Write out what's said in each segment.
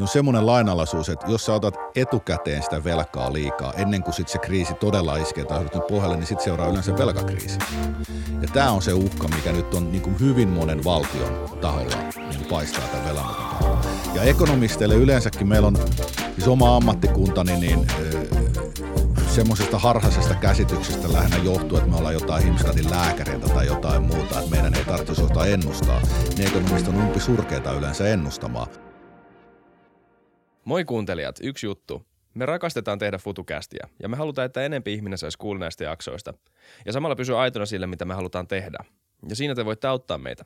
niin on semmoinen lainalaisuus, että jos sä otat etukäteen sitä velkaa liikaa, ennen kuin sitten se kriisi todella iskee tai nyt pohjalle, niin sitten seuraa yleensä velkakriisi. Ja tämä on se uhka, mikä nyt on niin kuin hyvin monen valtion taholla niin paistaa tämän velanoton taholla. Ja ekonomisteille yleensäkin meillä on siis oma ammattikuntani, niin semmoisesta harhaisesta käsityksestä lähinnä johtuu, että me ollaan jotain himskatin lääkäreiltä tai jotain muuta, että meidän ei tarvitsisi ostaa ennustaa. Ne ekonomist on umpisurkeita yleensä ennustamaan. Moi kuuntelijat, yksi juttu. Me rakastetaan tehdä FutuCastia ja me halutaan, että enempi ihminen saisi kuulla näistä jaksoista ja samalla pysyä aitona sille, mitä me halutaan tehdä. Ja siinä te voitte auttaa meitä.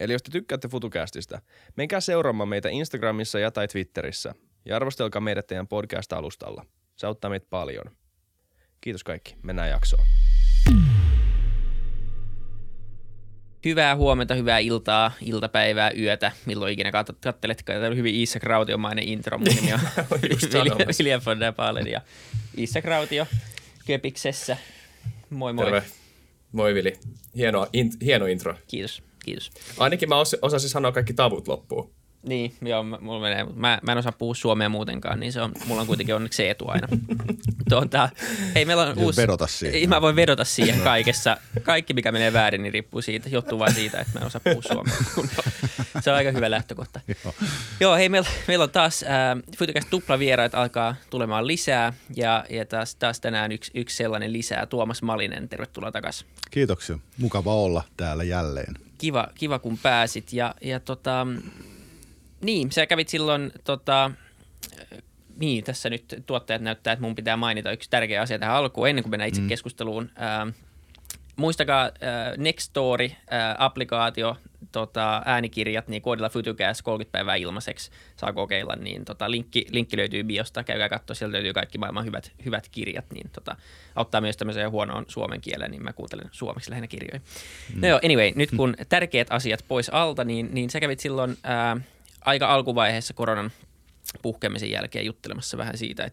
Eli jos te tykkäätte FutuCastista, menkää seuraamaan meitä Instagramissa ja tai Twitterissä ja arvostelkaa meidät teidän podcast-alustalla. Se auttaa meitä paljon. Kiitos kaikki. Mennään jaksoon. Hyvää huomenta, hyvää iltaa, iltapäivää, yötä. Milloin ikinä katteletkaan. Tämä oli hyvin Iissa Krautiomainen intro. Mun nimi on William von der Leyen ja Iissa Krautio Köpiksessä. Moi moi. Terve. Moi Vili. Hieno intro. Kiitos. Ainakin mä osasin sanoa kaikki tavut loppuun. Niin, joo, mulla menee, mutta mä en osaa puhua suomea muutenkaan, niin se on, mulla on kuitenkin onneksi se etu aina. Hei, meillä on uusi... Vedota siihen. Mä voin vedota siihen kaikessa. Kaikki, mikä menee väärin, niin riippuu siitä, johtuu vaan siitä, että mä en osaa puhua suomea. Se on aika hyvä lähtökohta. Joo, hei, meillä on taas FutuCast tuplavieraat alkaa tulemaan lisää, ja taas tänään yksi sellainen lisää, Tuomas Malinen, tervetuloa takaisin. Kiitoksia, mukava olla täällä jälleen. Kiva kun pääsit, ja niin, sä kävit silloin, tässä nyt tuottajat näyttää, että mun pitää mainita yksi tärkeä asia tähän alkuun, ennen kuin mennään itse keskusteluun. Muistakaa Nextory-applikaatio, äänikirjat, niin koodilla FutuCast 30 päivää ilmaiseksi saa kokeilla, niin linkki löytyy biosta, käykää katsoa, sieltä löytyy kaikki maailman hyvät kirjat, niin auttaa myös tämmöiseen huonoon suomen kieleen, niin mä kuuntelen suomeksi lähinnä kirjoja. No joo, anyway, nyt kun tärkeät asiat pois alta, niin sä kävit silloin... aika alkuvaiheessa koronan puhkeamisen jälkeen juttelemassa vähän siitä,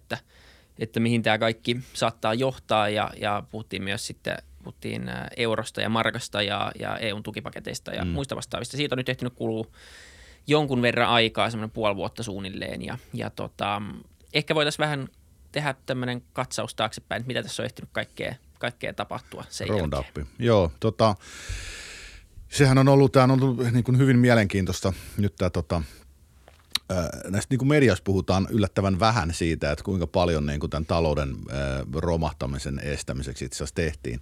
että mihin tämä kaikki saattaa johtaa ja puhuttiin myös sitten eurosta ja markasta ja EUn tukipaketeista ja muista vastaavista. Siitä on nyt ehtinyt kulua jonkun verran aikaa, semmoinen puoli vuotta suunnilleen ja ehkä voitaisiin vähän tehdä tämmöinen katsaus taaksepäin, että mitä tässä on ehtinyt kaikkea tapahtua sen jälkeen. Joo, sehän on ollut, niin kuin hyvin mielenkiintoista nyt tämä näistä niin kuin mediassa puhutaan yllättävän vähän siitä, että kuinka paljon niin kuin tämän talouden romahtamisen estämiseksi itse asiassa tehtiin.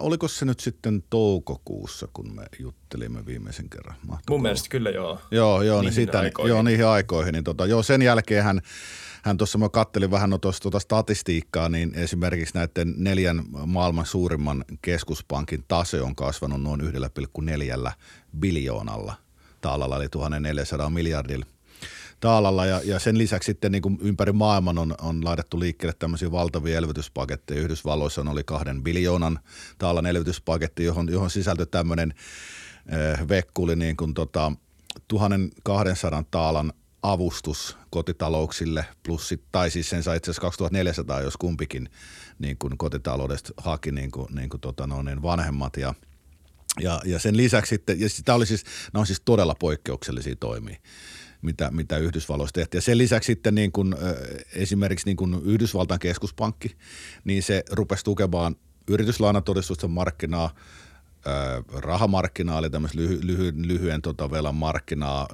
Oliko se nyt sitten toukokuussa, kun me juttelimme viimeisen kerran? Mun mielestä kyllä joo. Joo, niihin aikoihin. Sen jälkeen hän tuossa, mä kattelin vähän statistiikkaa, niin esimerkiksi näiden 4 maailman suurimman keskuspankin tase on kasvanut noin 1,4 biljoonalla taalalla, eli 1400 miljardilla taalalla. Ja sen lisäksi sitten niin kuin ympäri maailman on laitettu liikkeelle tämmöisiä valtavia elvytyspaketteja. Yhdysvalloissa oli 2 biljoonan taalan elvytyspaketti, johon sisältyi tämmöinen vekkuli niin kuin 1200 taalan avustus kotitalouksille tai siis sen sai itse asiassa 2400, jos kumpikin niin kuin kotitaloudesta haki niin kuin vanhemmat ja sen lisäksi sitten, ja sitä oli siis, nämä on siis todella poikkeuksellisia toimia, mitä Yhdysvalloissa tehtiin. Ja sen lisäksi sitten niin kuin, esimerkiksi niin kuin Yhdysvaltain keskuspankki, niin se rupesi tukemaan yrityslainatodistusten markkinaa, rahamarkkinaa, eli tämmöisen lyhyen velan markkinaa,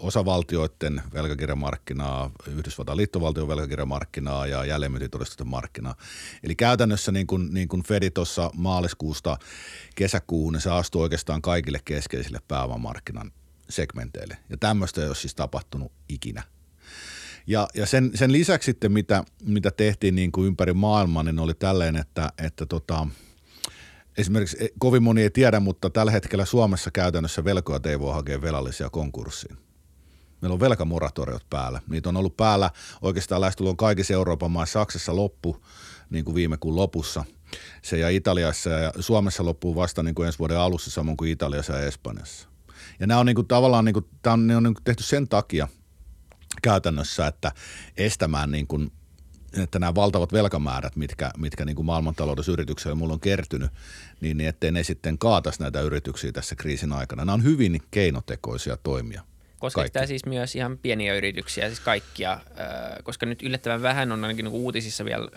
osavaltioiden velkakirjamarkkinaa, Yhdysvaltain liittovaltion velkakirjamarkkinaa ja jälleenmyyntitodistusten markkinaa. Eli käytännössä niin kuin Fed tuossa maaliskuusta kesäkuuhun, niin se astui oikeastaan kaikille keskeisille pääomamarkkinan segmenteille. Ja tämmöistä ei ole siis tapahtunut ikinä. Ja sen lisäksi sitten, mitä tehtiin niin kuin ympäri maailmaa, niin oli tälleen, että esimerkiksi kovin moni ei tiedä, mutta tällä hetkellä Suomessa käytännössä velkoja ei voi hakea velallisia konkurssiin. Meillä on velkamoratoriot päällä. Niitä on ollut päällä oikeastaan lähestulkoon kaikissa Euroopan maissa. Saksassa loppu niin kuin viime kuun lopussa se ja Italiassa ja Suomessa loppuu vasta niin kuin ensi vuoden alussa samoin kuin Italiassa ja Espanjassa. Ja nämä on niin kuin, tavallaan niin kuin, ne on niin kuin tehty sen takia käytännössä, että estämään niin kuin että nämä valtavat velkamäärät, mitkä niin kuin maailmantaloudessa yrityksellä mulla on kertynyt, niin ettei ne sitten kaataisi näitä yrityksiä tässä kriisin aikana. Nämä on hyvin keinotekoisia toimia. Koskeeko tämä siis myös ihan pieniä yrityksiä, siis kaikkia, koska nyt yllättävän vähän on ainakin niinku uutisissa vielä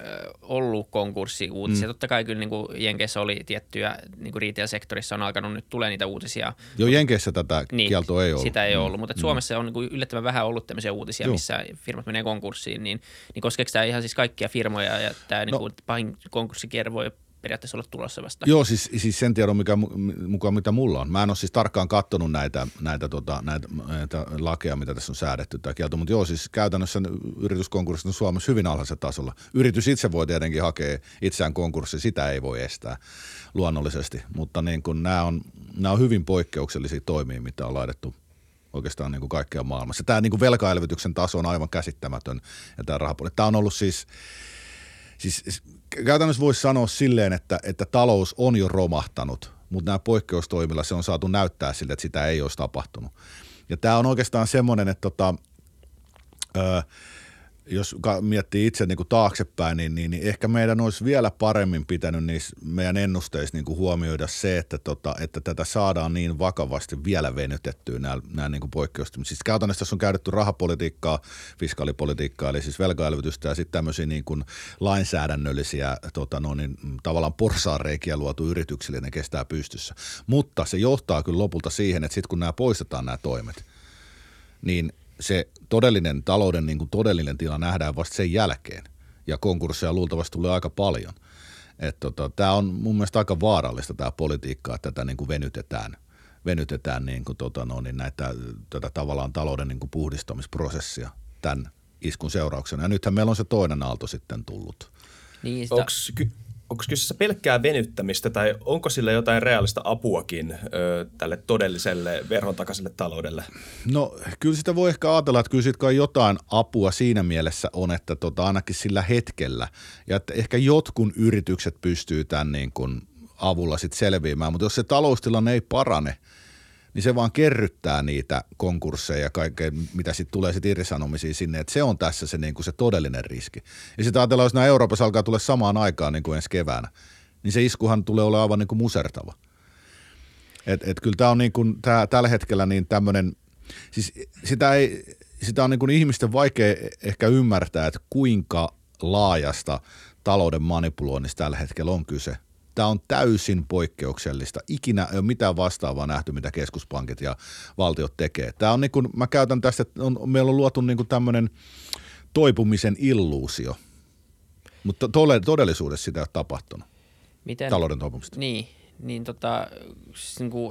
ollut konkurssiuutisia. Mm. Totta kai kyllä niinku Jenkeissä oli tiettyjä, niinku retail-sektorissa on alkanut nyt tulee niitä uutisia. Joo, Jenkeissä tätä kieltoa ei ollut. Sitä ei ollut, mutta Suomessa on niinku yllättävän vähän ollut tämmöisiä uutisia, missä firmat menee konkurssiin, niin koskeeko tämä ihan siis kaikkia firmoja ja tämä niinku pahin konkurssikierre voi periaatteessa olla tulossa vasta. Joo, siis sen tiedon mukaan, mitä mulla on. Mä en ole siis tarkkaan katsonut näitä lakeja, mitä tässä on säädetty tai kielto, mutta joo, siis käytännössä yrityskonkurssit on Suomessa hyvin alhaisella tasolla. Yritys itse voi tietenkin hakea itseään konkurssi, sitä ei voi estää luonnollisesti, mutta niin kun nämä on hyvin poikkeuksellisia toimia, mitä on laitettu oikeastaan niin kuin kaikkea maailmassa. Tämä niin kuin velkaelvytyksen taso on aivan käsittämätön ja tämä rahapuoli. Tämä on ollut siis käytännössä voisi sanoa silleen, että talous on jo romahtanut, mutta nämä poikkeustoimilla se on saatu näyttää siltä, että sitä ei olisi tapahtunut. Ja tämä on oikeastaan semmoinen, että jos miettii itse niin kuin taaksepäin, niin ehkä meidän olisi vielä paremmin pitänyt niissä meidän ennusteissa niin kuin huomioida se, että tätä saadaan niin vakavasti vielä venytettyä nämä niin kuin poikkeustumiset. Siis käytännössä tässä on käytetty rahapolitiikkaa, fiskaalipolitiikkaa, eli siis velkaelvytystä ja sitten tämmöisiä niin kuin lainsäädännöllisiä tavallaan porsaanreikiä luotu yrityksille, ne kestää pystyssä. Mutta se johtaa kyllä lopulta siihen, että sitten kun nämä poistetaan nämä toimet, niin se todellinen talouden niin kuin todellinen tila nähdään vasta sen jälkeen ja konkursseja luultavasti tulee aika paljon. Tämä on mun mielestä aika vaarallista tämä politiikka, että tätä niin kuin venytetään niin kuin, tätä tavallaan talouden niin kuin puhdistamisprosessia tämän iskun seurauksena. Ja nythän meillä on se toinen aalto sitten tullut. Niin, onko kyseessä pelkkää venyttämistä tai onko sillä jotain reaalista apuakin tälle todelliselle verhon takaiselle taloudelle? No kyllä sitä voi ehkä ajatella, että kyllä siitä kai jotain apua siinä mielessä on, että ainakin sillä hetkellä ja että ehkä jotkun yritykset pystyy tämän niin kuin avulla sitten selviämään, mutta jos se taloustilanne ei parane, niin se vaan kerryttää niitä konkursseja ja kaikkea, mitä sitten tulee sitten irtisanomisiin sinne, että se on tässä se, niin kuin se todellinen riski. Ja sitten ajatellaan, jos nämä Euroopassa alkaa tulla samaan aikaan niin kuin ensi keväänä, niin se iskuhan tulee olemaan aivan niin kuin musertava. Et kyllä tämä on niin kuin, tällä hetkellä niin tämmöinen, siis sitä on niin kuin ihmisten vaikea ehkä ymmärtää, että kuinka laajasta talouden manipuloinnista tällä hetkellä on kyse. Tämä on täysin poikkeuksellista. Ikinä ei ole mitään vastaavaa nähty, mitä keskuspankit ja valtiot tekee. Tämä on niin kuin, mä käytän tästä, meillä on luotu niin kuin tämmöinen toipumisen illuusio, mutta todellisuudessa sitä ei ole tapahtunut. Miten? Talouden toipumista.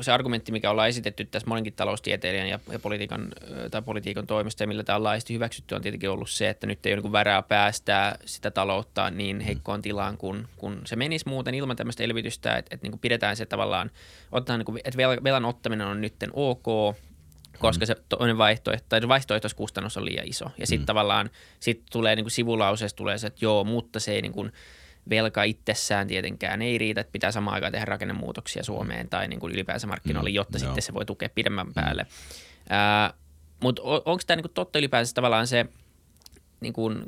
Se argumentti, mikä ollaan esitetty tässä monenkin taloustieteilijän ja politiikan toimesta ja millä tämä on laajasti hyväksytty, on tietenkin ollut se, että nyt ei ole niin kuin värää päästää sitä taloutta niin heikkoon tilaan, kun se menisi muuten ilman tämmöistä elvytystä, että niin kuin pidetään se tavallaan, että velan ottaminen on nytten ok, koska se toinen vaihtoehto, tai vaihtoehtoiskustannus on liian iso. Ja sitten tavallaan sit tulee niin kuin sivulauseessa tulee se, että joo, mutta se ei niin kuin velka itsessään tietenkään ei riitä, että pitää samaan aikaan tehdä rakennemuutoksia Suomeen tai niin kuin ylipäänsä markkinoille, jotta sitten se voi tukea pidemmän päälle. Mutta onko tämä niin kuin totta ylipäänsä tavallaan se, niin kuin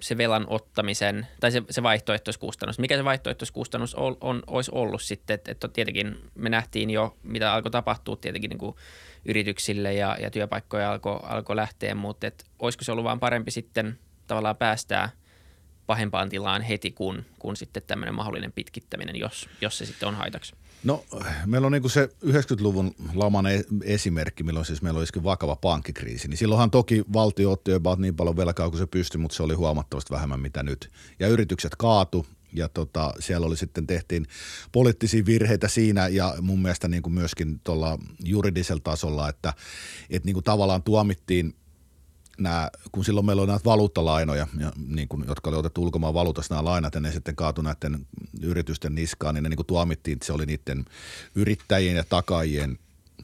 se velan ottamisen tai se vaihtoehtoiskustannus? Mikä se vaihtoehtoiskustannus olisi ollut sitten? Että tietenkin me nähtiin jo, mitä alkoi tapahtua tietenkin niin kuin yrityksille ja työpaikkoja alkoi lähteä, mutta olisiko se ollut vaan parempi sitten tavallaan päästää pahempaan tilaan heti, kun sitten tämmöinen mahdollinen pitkittäminen, jos se sitten on haitaksi? No meillä on niin kuin se 90-luvun laman esimerkki, milloin siis meillä olisikin vakava pankkikriisi. Niin silloinhan toki valtio otti about niin paljon velkaa kuin se pystyi, mutta se oli huomattavasti vähemmän mitä nyt. Ja yritykset kaatu ja siellä oli sitten tehtiin poliittisia virheitä siinä ja mun mielestä niin kuin myöskin tuolla juridisella tasolla, että niin kuin tavallaan tuomittiin kun silloin meillä oli näitä valuuttalainoja, ja niin kuin, jotka oli otettu ulkomaan valuutassa nämä lainat, ja ne sitten kaatui näiden yritysten niskaan, niin ne niin kuin tuomittiin, että se oli niiden yrittäjien ja takaajien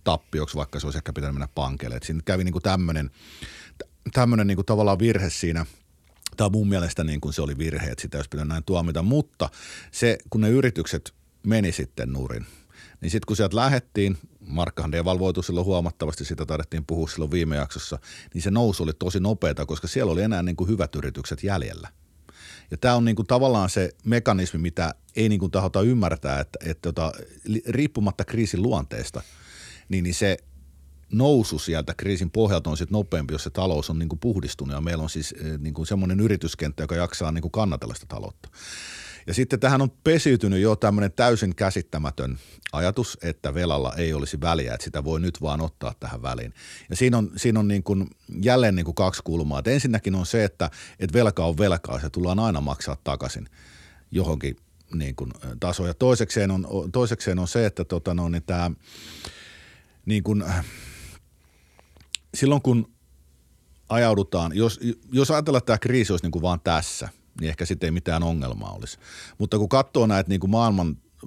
tappioksi, vaikka se olisi ehkä pitänyt mennä pankille. Et siinä kävi niin kuin tämmöinen niin kuin tavallaan virhe siinä. Tämä mun mielestä niin kuin se oli virhe, että sitä olisi pitänyt näin tuomita, mutta se, kun ne yritykset meni sitten nurin, niin sitten kun sieltä lähdettiin, markkahan devalvoitu silloin huomattavasti, sitä taidettiin puhua silloin viime jaksossa, niin se nousu oli tosi nopeata, koska siellä oli enää niin kuin hyvät yritykset jäljellä. Ja tämä on niin kuin tavallaan se mekanismi, mitä ei niin kuin tahota ymmärtää, että riippumatta kriisin luonteesta, niin se nousu sieltä kriisin pohjalta on sitten nopeampi, jos se talous on niin kuin puhdistunut ja meillä on siis niin kuin semmoinen yrityskenttä, joka jaksaa niin kuin kannatella sitä taloutta. Ja sitten tähän on pesiytynyt jo tämmöinen täysin käsittämätön ajatus, että velalla ei olisi väliä, että sitä voi nyt vaan ottaa tähän väliin. Ja siinä on niin kuin jälleen niin kuin kaksi kulmaa. Et ensinnäkin on se, että velka on velkaa, se tullaan aina maksaa takaisin johonkin niin kuin tasoon. Ja toisekseen on se, että tämä niin kuin silloin kun ajaudutaan, jos ajatellaan, että tämä kriisi olisi niin kuin vaan tässä – niin ehkä sitten ei mitään ongelmaa olisi. Mutta kun katsoo näitä niin kuin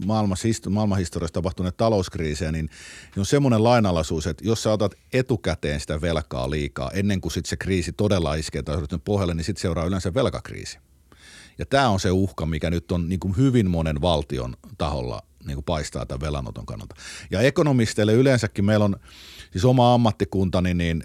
maailmanhistoriassa tapahtuneet talouskriisejä, niin on semmoinen lainalaisuus, että jos sä otat etukäteen sitä velkaa liikaa, ennen kuin sitten se kriisi todella iskee tai on pohjalle, niin sitten seuraa yleensä velkakriisi. Ja tämä on se uhka, mikä nyt on niin kuin hyvin monen valtion taholla niin kuin paistaa tämän velanoton kannalta. Ja ekonomisteille yleensäkin meillä on siis oma ammattikuntani, niin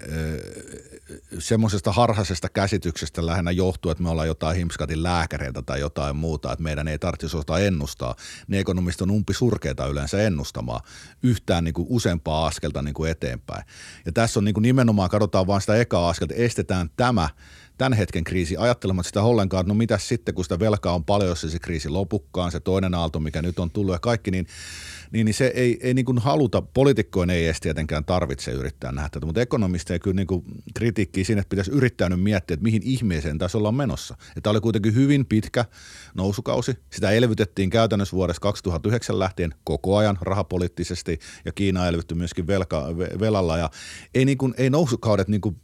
semmoisesta harhaisesta käsityksestä lähinnä johtuu, että me ollaan jotain himskatin lääkäreitä tai jotain muuta, että meidän ei tarvitsisi osata ennustaa. Ne ekonomista on umpisurkeita yleensä ennustamaan yhtään niin kuin useampaa askelta niin kuin eteenpäin. Ja tässä on niin kuin nimenomaan, katsotaan vaan sitä ekaa askelta, estetään tämän hetken kriisi ajattelematta sitä ollenkaan, että no mitäs sitten, kun sitä velkaa on paljon, jos se kriisi lopukkaan, se toinen aalto, mikä nyt on tullut ja kaikki, niin se ei niin kuin haluta, poliitikkojen ei edes tietenkään tarvitse yrittää nähdä tätä, mutta ekonomisteja kyllä niin kuin kritiikkiä siinä, että pitäisi yrittää nyt miettiä, että mihin ihmeeseen tässä ollaan menossa. Että tämä oli kuitenkin hyvin pitkä nousukausi, sitä elvytettiin käytännössä vuodesta 2009 lähtien koko ajan rahapoliittisesti ja Kiina elvyttyi myöskin velalla ja ei nousukaudet niin kuin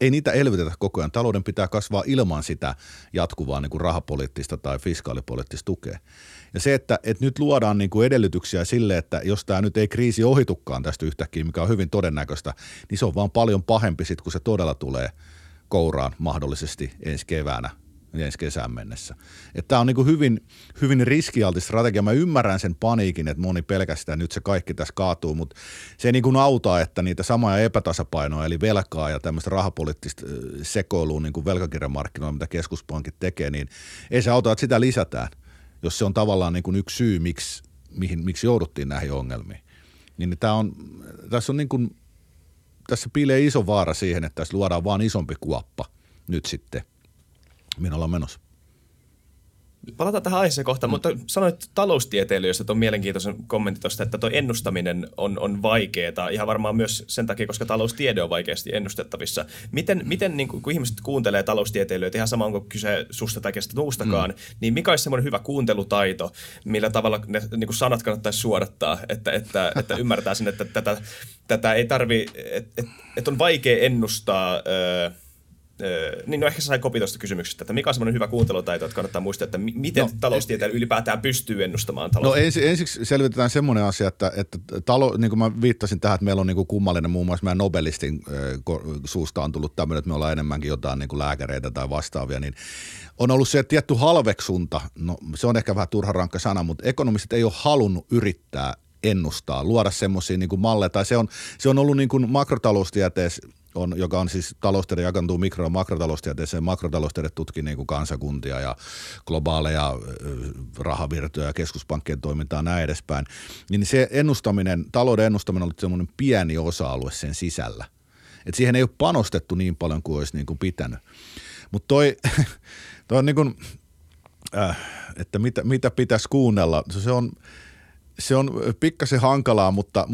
ei niitä elvytetä koko ajan. Talouden pitää kasvaa ilman sitä jatkuvaa niin kuin rahapoliittista tai fiskaalipoliittista tukea. Ja se, että nyt luodaan niin kuin edellytyksiä sille, että jos tämä nyt ei kriisi ohitukaan tästä yhtäkkiä, mikä on hyvin todennäköistä, niin se on vaan paljon pahempi sitten, kun se todella tulee kouraan mahdollisesti ensi keväänä, ensi kesään mennessä. Että tämä on niin kuin hyvin, hyvin riskialtis strategia. Mä ymmärrän sen paniikin, että moni pelkästään nyt se kaikki tässä kaatuu, mutta se ei niin kuin auta, että niitä samoja epätasapainoja, eli velkaa ja tämmöistä rahapoliittista sekoilua niin kuin velkakirjamarkkinoilla, mitä keskuspankit tekee, niin ei se auta, että sitä lisätään, jos se on tavallaan niin kuin yksi syy, miksi jouduttiin näihin ongelmiin. Niin tässä piilee iso vaara siihen, että tässä luodaan vaan isompi kuoppa nyt sitten. Minä ollaan menossa. Palataan tähän aiheeseen kohtaan, mutta sanoit taloustieteilijöistä tuon mielenkiintoisen kommentin tuosta, että tuo ennustaminen on vaikeaa, ihan varmaan myös sen takia, koska taloustiede on vaikeasti ennustettavissa. Miten niin kun ihmiset kuuntelee taloustieteilijöitä, ihan sama onko kyse susta tai kestä muustakaan, niin mikä olisi semmoinen hyvä kuuntelutaito, millä tavalla ne niin kun sanat kannattaisi suodattaa, että ymmärtää sen, että tätä ei tarvitse, että on vaikea ennustaa. Niin no ehkä sä sai kopi tuosta kysymyksestä, että mikä on semmoinen hyvä kuuntelutaito, että kannattaa muistaa, että miten taloustieteen ylipäätään pystyy ennustamaan taloutta? No ensiksi selvitetään semmoinen asia, että niin kuin mä viittasin tähän, että meillä on niin kuin kummallinen, muun muassa meidän nobelistin suusta on tullut tämmöinen, että me ollaan enemmänkin jotain niin kuin lääkäreitä tai vastaavia, niin on ollut se tietty halveksunta, no se on ehkä vähän turha rankka sana, mutta ekonomistit ei ole halunnut yrittää ennustaa, luoda semmoisia niin kuin malleja, tai se on ollut niin kuin makrotaloustieteessä, joka on siis taloustiede jakantuu mikro- ja makrotaloustieteeseen. Makrotaloustiede tutkii niin kuin kansakuntia ja globaaleja rahavirtoja ja keskuspankkien toimintaa näin edespäin. Niin se ennustaminen, talouden ennustaminen on ollut semmoinen pieni osa-alue sen sisällä. Et siihen ei ole panostettu niin paljon kuin olisi niin kuin pitänyt. Mutta toi on niin kuin, että mitä pitäisi kuunnella. Se on pikkasen hankalaa, mutta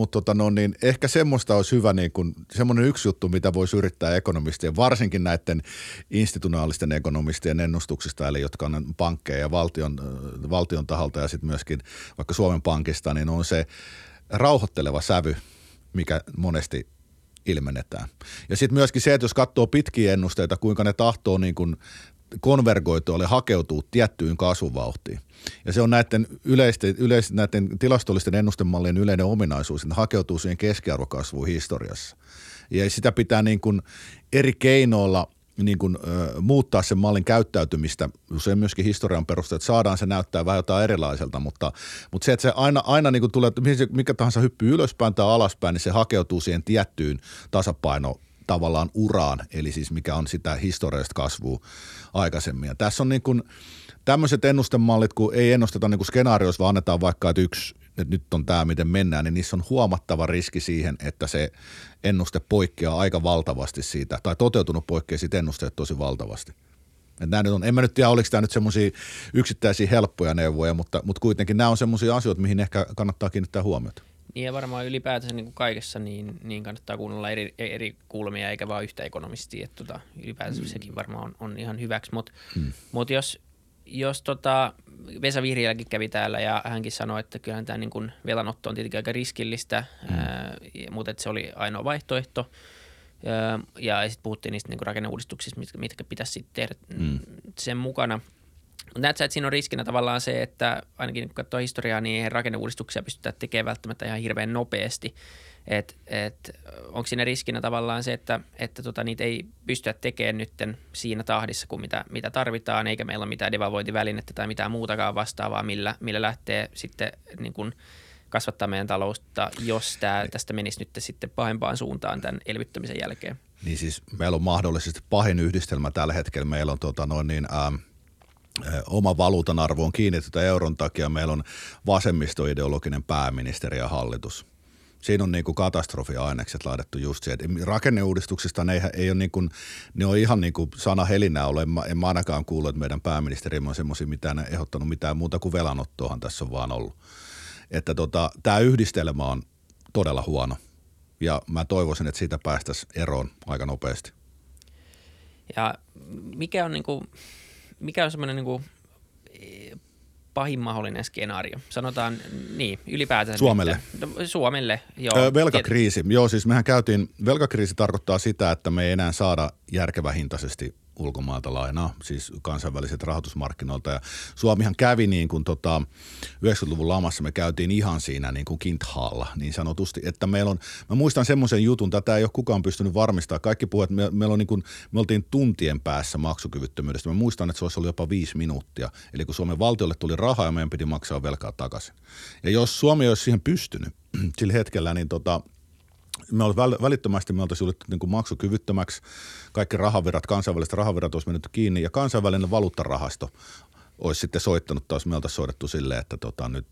ehkä semmoista olisi hyvä, niin kuin, semmoinen yksi juttu, mitä voisi yrittää ekonomistien, varsinkin näiden institutionaalisten ekonomistien ennustuksista, eli jotka on pankkeja ja valtion taholta ja sitten myöskin vaikka Suomen Pankista, niin on se rauhoitteleva sävy, mikä monesti ilmennetään. Ja sitten myöskin se, että jos katsoo pitkiä ennusteita, kuinka ne tahtoo niin kuin konvergoitualle hakeutuu tiettyyn kasvuvauhtiin. Ja se on näiden, näiden tilastollisten ennustemallien yleinen ominaisuus, että hakeutuu siihen keskiarvokasvuun historiassa. Ja sitä pitää niin kuin eri keinoilla niin kuin, muuttaa sen mallin käyttäytymistä, usein myöskin historian perusteella, että saadaan se näyttää vähän jotain erilaiselta, mutta se, että se aina niin kuin tulee, mikä tahansa hyppyy ylöspäin tai alaspäin, niin se hakeutuu siihen tiettyyn tasapainoon, tavallaan uraan, eli siis mikä on sitä historiallista kasvua aikaisemmin. Ja tässä on niin kuin tämmöiset ennustemallit, kun ei ennusteta niin kuin skenaarioissa, vaan annetaan vaikka, että yksi että nyt on tämä, miten mennään, niin niissä on huomattava riski siihen, että se ennuste poikkeaa aika valtavasti siitä, tai toteutunut poikkeaa siitä ennusteet tosi valtavasti. Nämä nyt on, en mä nyt tiedä, oliko tämä nyt semmoisia yksittäisiä helppoja neuvoja, mutta kuitenkin nämä on semmoisia asioita, mihin ehkä kannattaa kiinnittää huomiota. Niin ja varmaan ylipäätänsä niin kuin kaikessa niin kannattaa kuunnella eri kulmia eikä vaan yhtä ekonomistia, että ylipäätänsä sekin varmaan on ihan hyväksi, mutta jos Vesa Vihriälläkin kävi täällä ja hänkin sanoi, että kyllähän tämä niin kuin velanotto on tietenkin aika riskillistä, mutta se oli ainoa vaihtoehto. Ja sitten puhuttiin niistä niinku rakenneuudistuksista, mitkä pitäisi sitten tehdä sen mukana. Mutta näet sä, että siinä on riskinä tavallaan se, että ainakin kun katsoo historiaa, niin eihän rakenneuudistuksia pystytään tekemään välttämättä ihan hirveän nopeasti. Onko siinä riskinä tavallaan se, että niitä ei pystytä tekemään nytten siinä tahdissa kuin mitä tarvitaan, eikä meillä ole mitään devalvointivälinettä tai mitään muutakaan vastaavaa, millä lähtee sitten niin kuin kasvattaa meidän talousta, jos tästä menisi nyt sitten pahempaan suuntaan tämän elvyttämisen jälkeen. Niin siis meillä on mahdollisesti pahin yhdistelmä tällä hetkellä. Meillä on oma valuutan arvo on kiinnitetty euron takia. Meillä on vasemmistoideologinen pääministeri ja hallitus. Siinä on niin kuin katastrofiainekset laadettu just siihen. Rakenneuudistuksista ei ole niin kuin, ne on ihan niin kuin sana helinää ole. En mä ainakaan kuullut, että meidän pääministerimme on semmoisia mitään ehdottanut mitään muuta kuin velanottoahan tässä on vaan ollut. Että tämä yhdistelmä on todella huono ja mä toivoisin, että siitä päästäisiin eroon aika nopeasti. Ja mikä on semmoinen niinku pahin mahdollinen skenaario? Sanotaan niin, ylipäätään. Suomelle. Suomelle, joo. Velkakriisi. Joo, siis mehän velkakriisi tarkoittaa sitä, että me ei enää saada järkevähintaisesti ulkomaalta lainaa, siis kansainväliset rahoitusmarkkinoilta. Ja Suomihan kävi niin kuin 90-luvun lamassa, me käytiin ihan siinä niin kuin kinthaalla niin sanotusti, että meillä on, mä muistan semmoisen jutun, tätä ei ole kukaan pystynyt varmistamaan. Kaikki puhuvat, että me oltiin tuntien päässä maksukyvyttömyydestä. Mä muistan, että se olisi ollut jopa 5 minuuttia. Eli kun Suomen valtiolle tuli rahaa ja meidän piti maksaa velkaa takaisin. Ja jos Suomi olisi siihen pystynyt sillä hetkellä, niin välittömästi me oltaisiin julittu niin kuin maksukyvyttömäksi, kaikki rahavirrat, kansainväliset rahavirrat olisi mennyt kiinni ja kansainvälinen valuuttarahasto olisi sitten soittanut taas, me oltaisiin soidettu silleen, että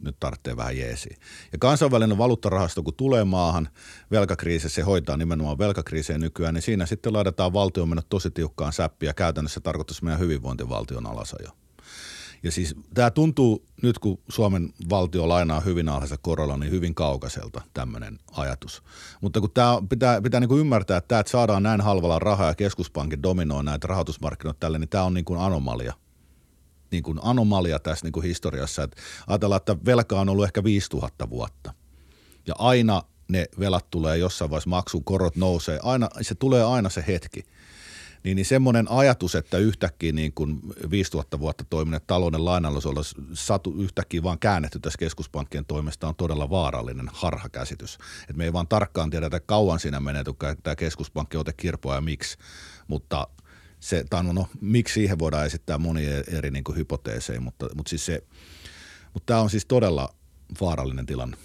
nyt tarvitsee vähän jeesiä. Ja kansainvälinen valuuttarahasto, kun tulee maahan velkakriisissä, se hoitaa nimenomaan velkakriisejä nykyään, niin siinä sitten laitetaan valtion mennä tosi tiukkaan säppiä. Käytännössä tarkoittaisi meidän hyvinvointivaltion alasajo. Ja siis tämä tuntuu nyt, kun Suomen valtio lainaa hyvin alhaisella korolla, niin hyvin kaukaiselta tämmöinen ajatus. Mutta kun tämä pitää niin kuin ymmärtää, että tämä, että saadaan näin halvalla rahaa ja keskuspankin dominoi näitä rahoitusmarkkinoita tälle, niin tämä on niin kuin anomalia. Niin kuin anomalia tässä niin kuin historiassa. Että ajatellaan, että velka on ollut ehkä 5000 vuotta ja aina ne velat tulee jossain vaiheessa maksuun, korot nousee, aina se hetki. Niin semmoinen ajatus, että yhtäkkiä niin kuin 5000 vuotta toiminut talouden lainallisuus olisi yhtäkkiä vaan käännetty tässä keskuspankkien toimesta on todella vaarallinen harhakäsitys. Et me ei vaan tarkkaan tiedä, että kauan siinä menee, että tämä keskuspankki ote kirpoa ja miksi, mutta miksi siihen voidaan esittää monia eri niin kuin hypoteeseja, mutta tämä on siis todella vaarallinen tilanne.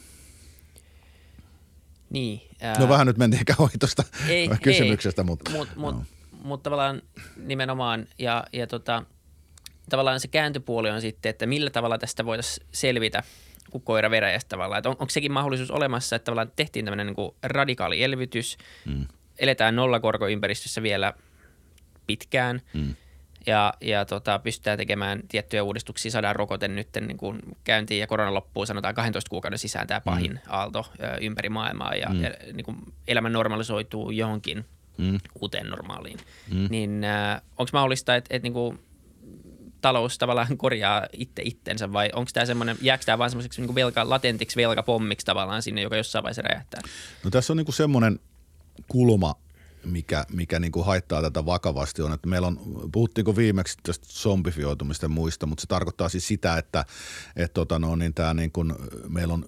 Niin. No vähän nyt mentiin kauhitosta kysymyksestä, mutta no. Mutta tavallaan nimenomaan tavallaan se kääntöpuoli on sitten, että millä tavalla tästä voitaisiin selvitä kuin koira veräjästä tavallaan. Että onko sekin mahdollisuus olemassa, että tavallaan tehtiin tämmöinen niin kuin radikaali elvytys, eletään nollakorkoympäristössä vielä pitkään ja pystytään tekemään tiettyjä uudistuksia, saadaan rokote nyt niin kuin käyntiin ja korona loppuu, sanotaan 12 kuukauden sisään tämä pahin aalto ympäri maailmaa ja niin kuin elämä normalisoituu johonkin. Uuteen normaaliin, niin onko mahdollista, että niinku talous tavallaan korjaa itsensä vai onko tämä semmoinen, jääkö tämä vaan semmoiseksi niinku latentiksi velkapommiksi tavallaan sinne, joka jossain vaiheessa räjähtää? No tässä on niinku semmoinen kulma, mikä niinku haittaa tätä vakavasti on, että meillä on, puhuttiinko viimeksi tästä zombifioitumista muista, mutta se tarkoittaa siis sitä, että meillä on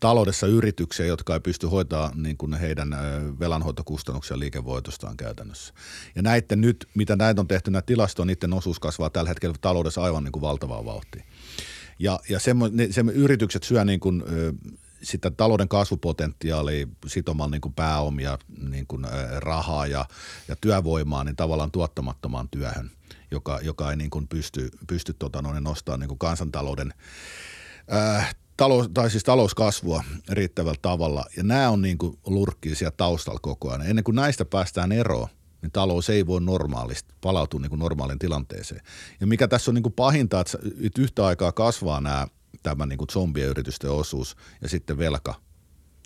taloudessa yrityksiä, jotka ei pysty hoitamaan niin kuin heidän velanhoitokustannuksia liikevoitostaan käytännössä. Ja näiden nyt, mitä näitä on tehty, nämä tilastoja, niiden osuus kasvaa tällä hetkellä taloudessa aivan niin kuin valtavaa vauhtia. Ja yritykset syö niin kuin sitä talouden kasvupotentiaalia sitomaan niin kuin pääomia, niin kuin rahaa ja työvoimaa niin tavallaan tuottamattomaan työhön, joka ei niin kuin pysty nostamaan niin kuin kansantalouden talouskasvua riittävällä tavalla, ja nämä on niin kuin lurkkii siellä taustalla koko ajan. Ennen kuin näistä päästään eroon, niin talous ei voi normaalisti palautua niin kuin normaaliin tilanteeseen. Ja mikä tässä on niin kuin pahinta, että yhtä aikaa kasvaa tämä niin kuin zombiyritysten osuus ja sitten velka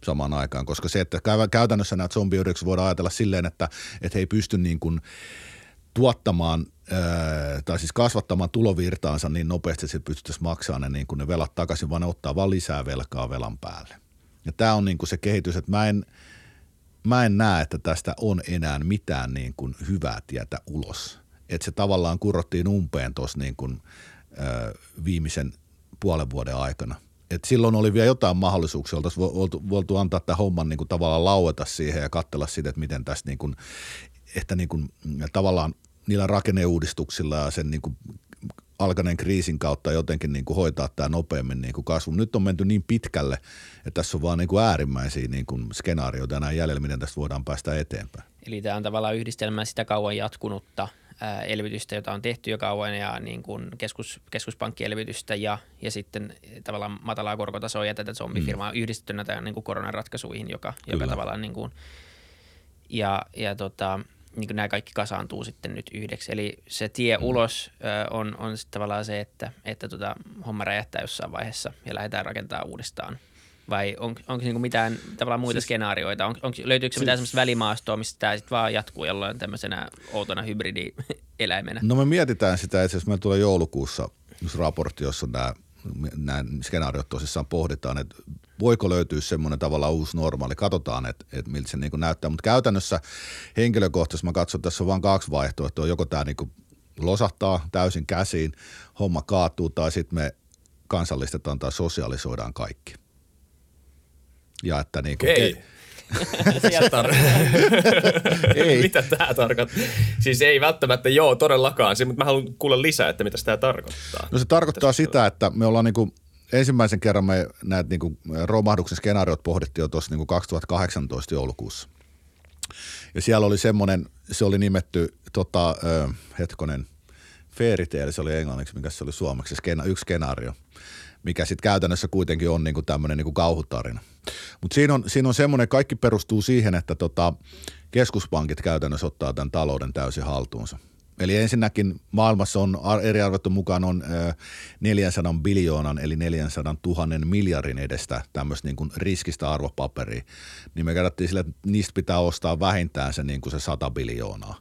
samaan aikaan, koska se, että käytännössä nämä zombiyritykset voidaan ajatella silleen, että he ei pysty niin kuin tuottamaan tai siis kasvattamaan tulovirtaansa niin nopeasti, että pystyttäisiin maksamaan ne velat takaisin, vaan ne ottaa vaan lisää velkaa velan päälle. Ja tämä on niin kuin se kehitys, että mä en näe, että tästä on enää mitään niin kuin hyvää tietä ulos. Että se tavallaan kurottiin umpeen tuossa niin kuin viimeisen puolen vuoden aikana. Et silloin oli vielä jotain mahdollisuuksia, oltaisiin voitu antaa tämän homman niin kuin tavallaan laueta siihen ja katsella sitä, että miten tässä niin kuin, että niin kuin tavallaan niillä rakenneuudistuksilla ja sen niin kuin alkaneen kriisin kautta jotenkin niin kuin hoitaa tämä nopeammin niin kuin kasvun. Nyt on menty niin pitkälle, että tässä on vaan niin kuin äärimmäisiä niin kuin skenaarioita enää jäljellä, miten tästä voidaan päästä eteenpäin. Eli tämä on tavallaan yhdistelmä sitä kauan jatkunutta elvytystä, jota on tehty jo kauan, ja niin kuin keskuspankkielvytystä ja sitten tavallaan matalaa korkotasoa ja tätä zombifirmaa yhdistettynä tämän niin kuin koronaratkaisuihin, joka tavallaan niin kuin, niin kuin nämä kaikki kasaantuu sitten nyt yhdeksi. Eli se tie ulos on sitten tavallaan se, että homma räjähtää jossain vaiheessa ja lähdetään rakentamaan uudestaan. Vai onko niin kuin mitään tavallaan muita skenaarioita? Löytyykö mitään semmoista välimaastoa, missä tämä sitten vaan jatkuu jollain tämmöisenä outona hybridieläimenä? No me mietitään sitä, itse asiassa meillä tulee joulukuussa raportti, jossa nämä skenaariot tosissaan pohditaan, että voiko löytyä semmoinen tavallaan uusi normaali. Katsotaan, että miltä se niin kuin näyttää. Mutta käytännössä henkilökohtaisesti mä katson, että tässä on vain kaksi vaihtoehtoa. Joko tämä niin kuin losahtaa täysin käsiin, homma kaatuu, tai sitten me kansallistetaan tai sosialisoidaan kaikki. Ja että niin kuin ei. Mitä tämä tarkoittaa? Siis ei välttämättä todellakaan, mutta mä haluan kuulla lisää, että mitä tämä tarkoittaa. No se tarkoittaa sitä, että me ollaan niin kuin ensimmäisen kerran me näitä niin kuin romahduksen skenaariot pohdittiin jo tuossa niin kuin 2018 joulukuussa. Ja siellä oli semmoinen, se oli nimetty fairy tale, se oli englanniksi, mikä se oli suomeksi, yksi skenaario, mikä sitten käytännössä kuitenkin on niin kuin tämmöinen niin kuin kauhutarina. Mutta siinä on semmoinen, kaikki perustuu siihen, että keskuspankit käytännössä ottaa tämän talouden täysin haltuunsa. Eli ensinnäkin maailmassa on eri arvioiden mukaan on 400 biljoonan eli 400 000 miljardin edestä tämmöistä niin kuin riskistä arvopaperia. Niin me käytettiin sillä, että niistä pitää ostaa vähintään se, niin kuin se 100 biljoonaa,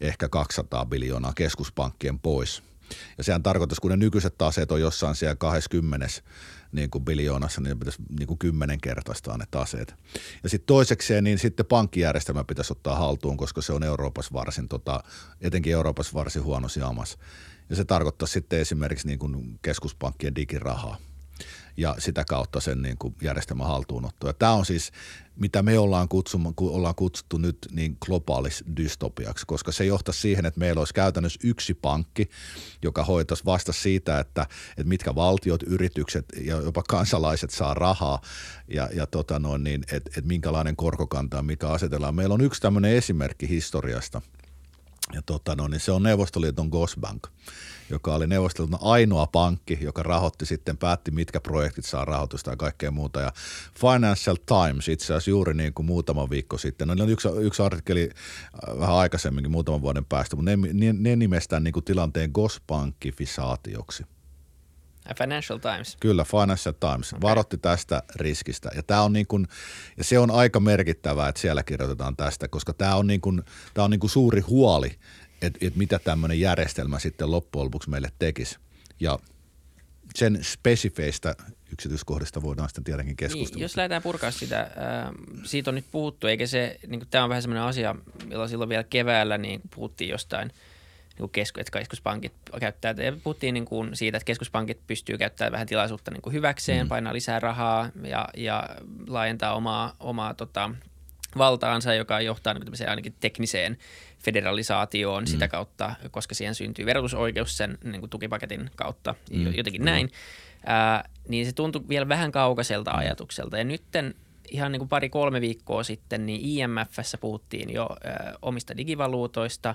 ehkä 200 biljoonaa keskuspankkien pois. Ja sehän tarkoittaisi, kun ne nykyiset taseet on jossain siellä 20 niin kuin biljoonassa, niin pitäisi niin kuin 10-kertaistaa ne taseet. Ja sitten toisekseen, niin sitten pankkijärjestelmä pitäisi ottaa haltuun, koska se on Euroopassa varsin, etenkin Euroopassa varsin huono sijamas. Ja se tarkoittaa sitten esimerkiksi niin kuin keskuspankkien digirahaa ja sitä kautta sen niin kuin järjestelmän haltuunottoa. Ja tämä on siis, mitä me ollaan kutsuttu nyt niin globaalis dystopiaksi, koska se johtaisi siihen, että meillä olisi käytännössä yksi pankki, joka hoitaisi vasta siitä, että mitkä valtiot, yritykset ja jopa kansalaiset saa rahaa ja että minkälainen korkokanta mikä asetellaan. Meillä on yksi tämmöinen esimerkki historiasta. Ja se on Neuvostoliiton Gosbank, joka oli Neuvostoliiton ainoa pankki, joka rahoitti sitten, päätti mitkä projektit saa rahoitusta ja kaikkea muuta. Ja Financial Times itse asiassa juuri niin kuin muutama viikko sitten, no yksi artikkeli vähän aikaisemminkin muutaman vuoden päästä, mutta ne nimestään niin kuin tilanteen Gosbankifisaatioksi. Financial Times. Kyllä, Financial Times. Okay. Varoitti tästä riskistä. Ja tämä on niin kuin, ja se on aika merkittävää, että siellä kirjoitetaan tästä, koska tämä on niin kuin suuri huoli, että mitä tämmöinen järjestelmä sitten loppujen lopuksi meille tekisi. Ja sen spesifeistä yksityiskohdista voidaan sitten tietenkin keskustella. Niin, jos lähdetään purkaa sitä, siitä on nyt puhuttu, eikä se, niin kuin, tämä on vähän semmoinen asia, jolla silloin vielä keväällä niin puhuttiin jostain, että keskuspankit käyttää, ja puhuttiin niin kuin siitä, että keskuspankit pystyy käyttämään vähän tilaisuutta niin kuin hyväkseen, painaa lisää rahaa ja laajentaa omaa valtaansa, joka johtaa niin kuin ainakin tekniseen federalisaatioon sitä kautta, koska siihen syntyy verotusoikeus sen niin kuin tukipaketin kautta, jotenkin näin. Niin se tuntui vielä vähän kaukaiselta ajatukselta, ja nytten ihan niin kuin 2-3 viikkoa sitten niin IMF:ssä puhuttiin jo omista digivaluutoista.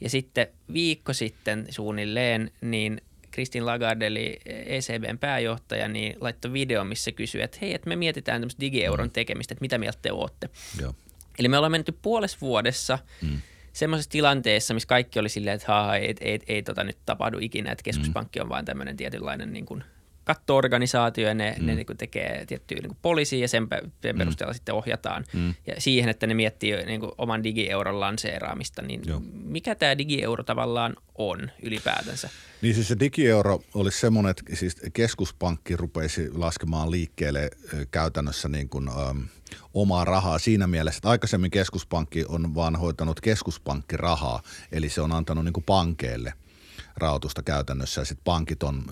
Ja sitten viikko sitten suunnilleen, niin Christine Lagarde eli ECBn pääjohtaja niin laittoi video, missä kysyi, että hei, että me mietitään tämmöistä digieuron tekemistä, että mitä mieltä te ootte. Joo. Eli me ollaan mennyt puolessa vuodessa semmoisessa tilanteessa, missä kaikki oli silleen, että ei nyt tapahdu ikinä, että keskuspankki on vaan tämmöinen tietynlainen niin kuin kattoorganisaatio ja ne niin kuin tekee tiettyä niin kuin poliisia ja sen perusteella sitten ohjataan ja siihen, että ne miettii niin kuin oman digieuron lanseeraamista, niin Joo. mikä tämä digieuro tavallaan on ylipäätänsä? Niin siis se digieuro olisi semmoinen, että siis keskuspankki rupeisi laskemaan liikkeelle käytännössä niin kuin omaa rahaa siinä mielessä, että aikaisemmin keskuspankki on vaan hoitanut keskuspankkirahaa, eli se on antanut niin kuin pankeille rahoitusta käytännössä ja sitten pankit on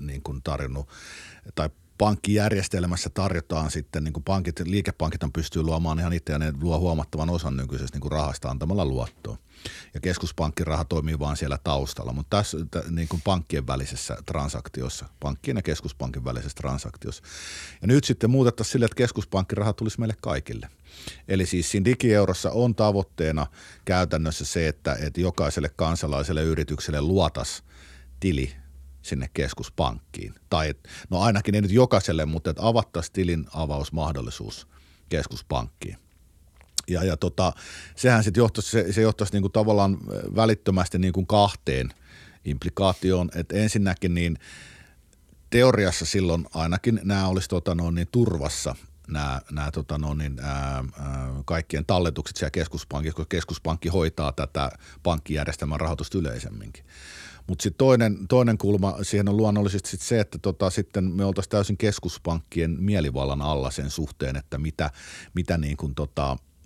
niin kuin tarjonnut tai pankkijärjestelmässä tarjotaan sitten niin kuin pankit, liikepankit on pystyy luomaan ihan itse ja ne luo huomattavan osan nykyisestä niin kuin rahasta antamalla luottoa. Ja keskuspankkiraha toimii vaan siellä taustalla, mutta tässä niin kuin pankkien välisessä transaktiossa, pankkien ja keskuspankin välisessä transaktiossa. Ja nyt sitten muutettaisiin sille, että keskuspankkiraha tulisi meille kaikille. Eli siis siinä digieurossa on tavoitteena käytännössä se, että jokaiselle kansalaiselle yritykselle luotas tili sinne keskuspankkiin. Tai no ainakin ei nyt jokaiselle, mutta että avattaisiin tilin avausmahdollisuus keskuspankkiin. Ja sehän sitten johtaisi niinku tavallaan välittömästi niinku kahteen implikaatioon, että ensinnäkin niin teoriassa silloin ainakin nämä olisi turvassa nämä kaikkien talletukset siellä keskuspankissa, koska keskuspankki hoitaa tätä pankkijärjestelmän rahoitusta yleisemminkin. Mutta sitten toinen kulma siihen on luonnollisesti se, että sitten me oltaisiin täysin keskuspankkien mielivallan alla sen suhteen, että mitä niin kuin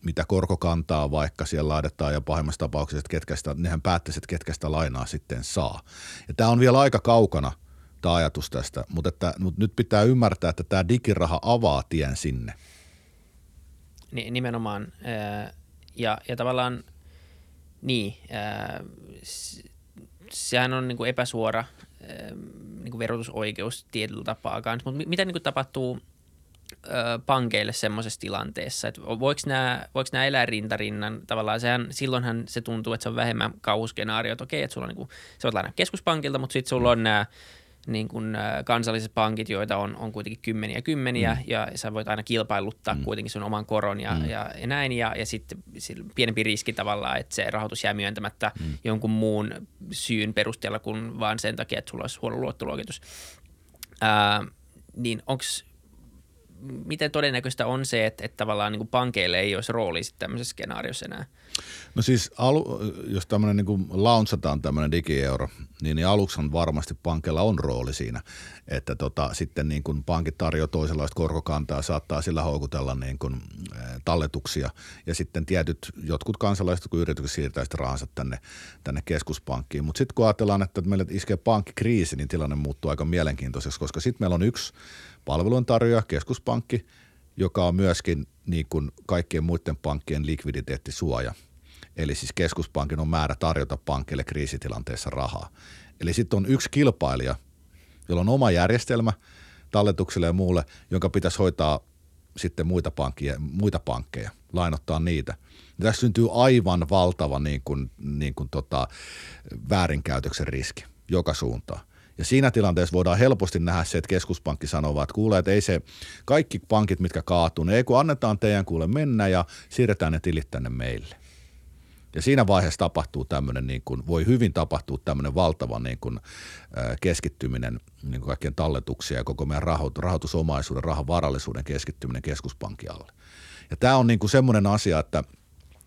mitä korkokantaa vaikka siellä laitetaan ja pahimmassa tapauksessa, nehän päättäisi, että ketkä sitä lainaa sitten saa. Ja tämä on vielä aika kaukana tämä ajatus tästä, mutta nyt pitää ymmärtää, että tämä digiraha avaa tien sinne. Nimenomaan. Ja tavallaan niin, sehän on niin kuin epäsuora niin kuin verotusoikeus tietyllä tapaa kanssa, mutta mitä niin kuin tapahtuu pankeille semmoisessa tilanteessa, että voiko nämä elää rintarinnan tavallaan, silloinhan se tuntuu, että se on vähemmän kauhuskenaario, että okei, että sulla on niin kuin, sä voit lainaa keskuspankilta, mutta sitten sulla on nämä niin kuin kansalliset pankit, joita on kuitenkin kymmeniä ja sä voit aina kilpailuttaa kuitenkin sun oman koron ja näin ja sitten pienempi riski tavallaan, että se rahoitus jää myöntämättä jonkun muun syyn perusteella kuin vaan sen takia, että sulla olisi huono luottoluokitus. Niin miten todennäköistä on se, että tavallaan niin kuin pankeille ei olisi roolia sitten tämmöisessä skenaariossa enää? No siis jos tämmöinen niin kuin launchataan tämmöinen digieuro, niin aluksen varmasti pankilla on rooli siinä, että sitten niin kuin pankit tarjoaa toisenlaista korkokantaa ja saattaa sillä houkutella niin kuin talletuksia ja sitten jotkut kansalaiset, kun yritykset siirtää sitten rahansa tänne keskuspankkiin. Mutta sitten kun ajatellaan, että meillä iskee pankkikriisi, niin tilanne muuttuu aika mielenkiintoiseksi, koska sitten meillä on yksi palveluntarjoaja, keskuspankki, joka on myöskin niin kuin kaikkien muiden pankkien likviditeettisuoja. Eli siis keskuspankin on määrä tarjota pankille kriisitilanteessa rahaa. Eli sitten on yksi kilpailija, jolla on oma järjestelmä talletukselle ja muulle, jonka pitäisi hoitaa sitten muita pankkeja, lainottaa niitä. Ja tässä syntyy aivan valtava niin kuin väärinkäytöksen riski joka suuntaan. Ja siinä tilanteessa voidaan helposti nähdä se, että keskuspankki sanoo, että kuule, että ei se kaikki pankit, mitkä kaatuu, ne ei kun annetaan teidän kuule mennä ja siirretään ne tilit tänne meille. Ja siinä vaiheessa tapahtuu tämmöinen, niin kuin, voi hyvin tapahtua tämmöinen valtava niin kuin, keskittyminen, niin kuin kaikkien talletuksia ja koko meidän rahoitusomaisuuden, rahavarallisuuden keskittyminen keskuspankin alle. Ja tämä on niin kuin semmoinen asia, että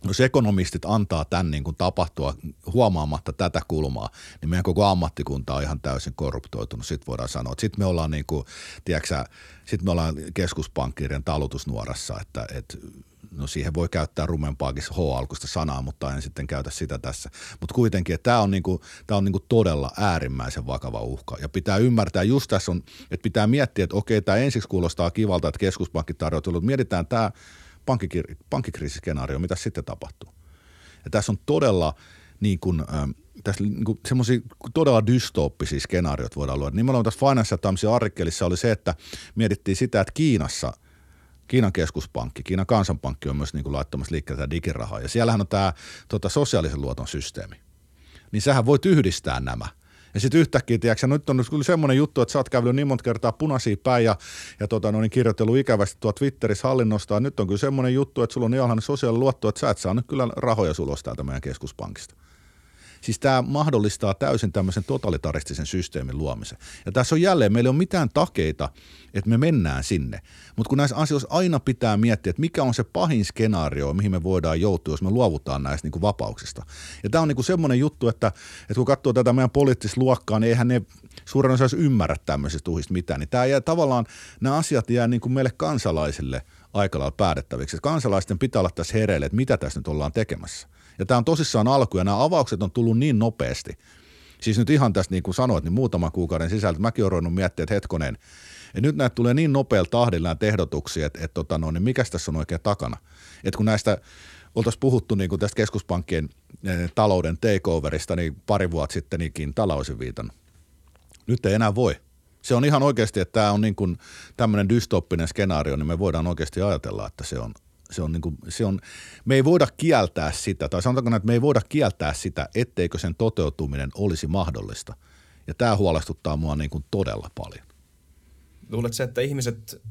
jos ekonomistit antaa tämän niin kuin tapahtua huomaamatta tätä kulmaa, niin meidän koko ammattikunta on ihan täysin korruptoitunut. Sitten voidaan sanoa, että sitten me ollaan, niin kuin, tiedätkö, sitten me ollaan keskuspankkiirien talutusnuorassa, että no siihen voi käyttää rumempaakin H-alkuista sanaa, mutta en sitten käytä sitä tässä. Mutta kuitenkin, että tämä on niinku todella äärimmäisen vakava uhka. Ja pitää ymmärtää, just tässä on, että pitää miettiä, että okei, tämä ensiksi kuulostaa kivalta, että keskuspankki tarjoaa tullut. Mietitään tämä pankkikriisiskenaario, mitä sitten tapahtuu. Ja tässä on todella niin kuin semmoisia todella dystooppisia skenaariot voidaan luoda. Nimenomaan tässä Financial Timesin artikkelissa oli se, että mietittiin sitä, että Kiinan keskuspankki, Kiinan kansanpankki on myös niin kuin laittamassa liikkeelle tätä digirahaa ja siellähän on tämä sosiaalisen luoton systeemi. Niin sähän voit yhdistää nämä niin sitten yhtäkkiä, tiedätkö, nyt on kyllä semmoinen juttu, että sä oot kävellyt niin monta kertaa punaisia päin ja kirjoitellut ikävästi tuolla Twitterissä hallinnostaan. Nyt on kyllä semmoinen juttu, että sulla on niin alhainen sosiaaliluotto, että sä et saa nyt kyllä rahoja sulos täältä meidän keskuspankista. Siis tämä mahdollistaa täysin tämmöisen totalitaristisen systeemin luomisen. Ja tässä on jälleen, meillä ei ole mitään takeita, että me mennään sinne. Mutta kun näissä asioissa aina pitää miettiä, että mikä on se pahin skenaario, mihin me voidaan joutua, jos me luovutaan näistä niinku vapauksista. Ja tämä on niinku semmoinen juttu, että kun katsoo tätä meidän poliittista luokkaa, niin eihän ne suurin osa ymmärrä tämmöisistä uhista mitään. Niin tämä jää tavallaan, nämä asiat jää niinku meille kansalaisille aika lailla päätettäviksi. Kansalaisten pitää olla tässä hereille, että mitä tässä nyt ollaan tekemässä. Ja tämä on tosissaan alku, ja nämä avaukset on tullut niin nopeasti. Siis nyt ihan tästä, niin kuin sanoit, niin muutaman kuukauden sisältä mäkin olen ruvennut miettimään, että hetkonen. Ja nyt näitä tulee niin nopealla tahdilla näitä ehdotuksia, että mikäs tässä on oikein takana. Että kun näistä oltaisiin puhuttu niin kuin tästä keskuspankkien talouden takeoverista, niin pari vuotta sitten niinkin tällä olisin viitannut. Nyt ei enää voi. Se on ihan oikeasti, että tämä on niin kuin tämmöinen dystoppinen skenaario, niin me voidaan oikeasti ajatella, että me ei voida kieltää sitä, tai sanotaanko, että me ei voida kieltää sitä, etteikö sen toteutuminen olisi mahdollista. Ja tämä huolestuttaa mua niin kuin todella paljon. Luuletko, että ihmiset,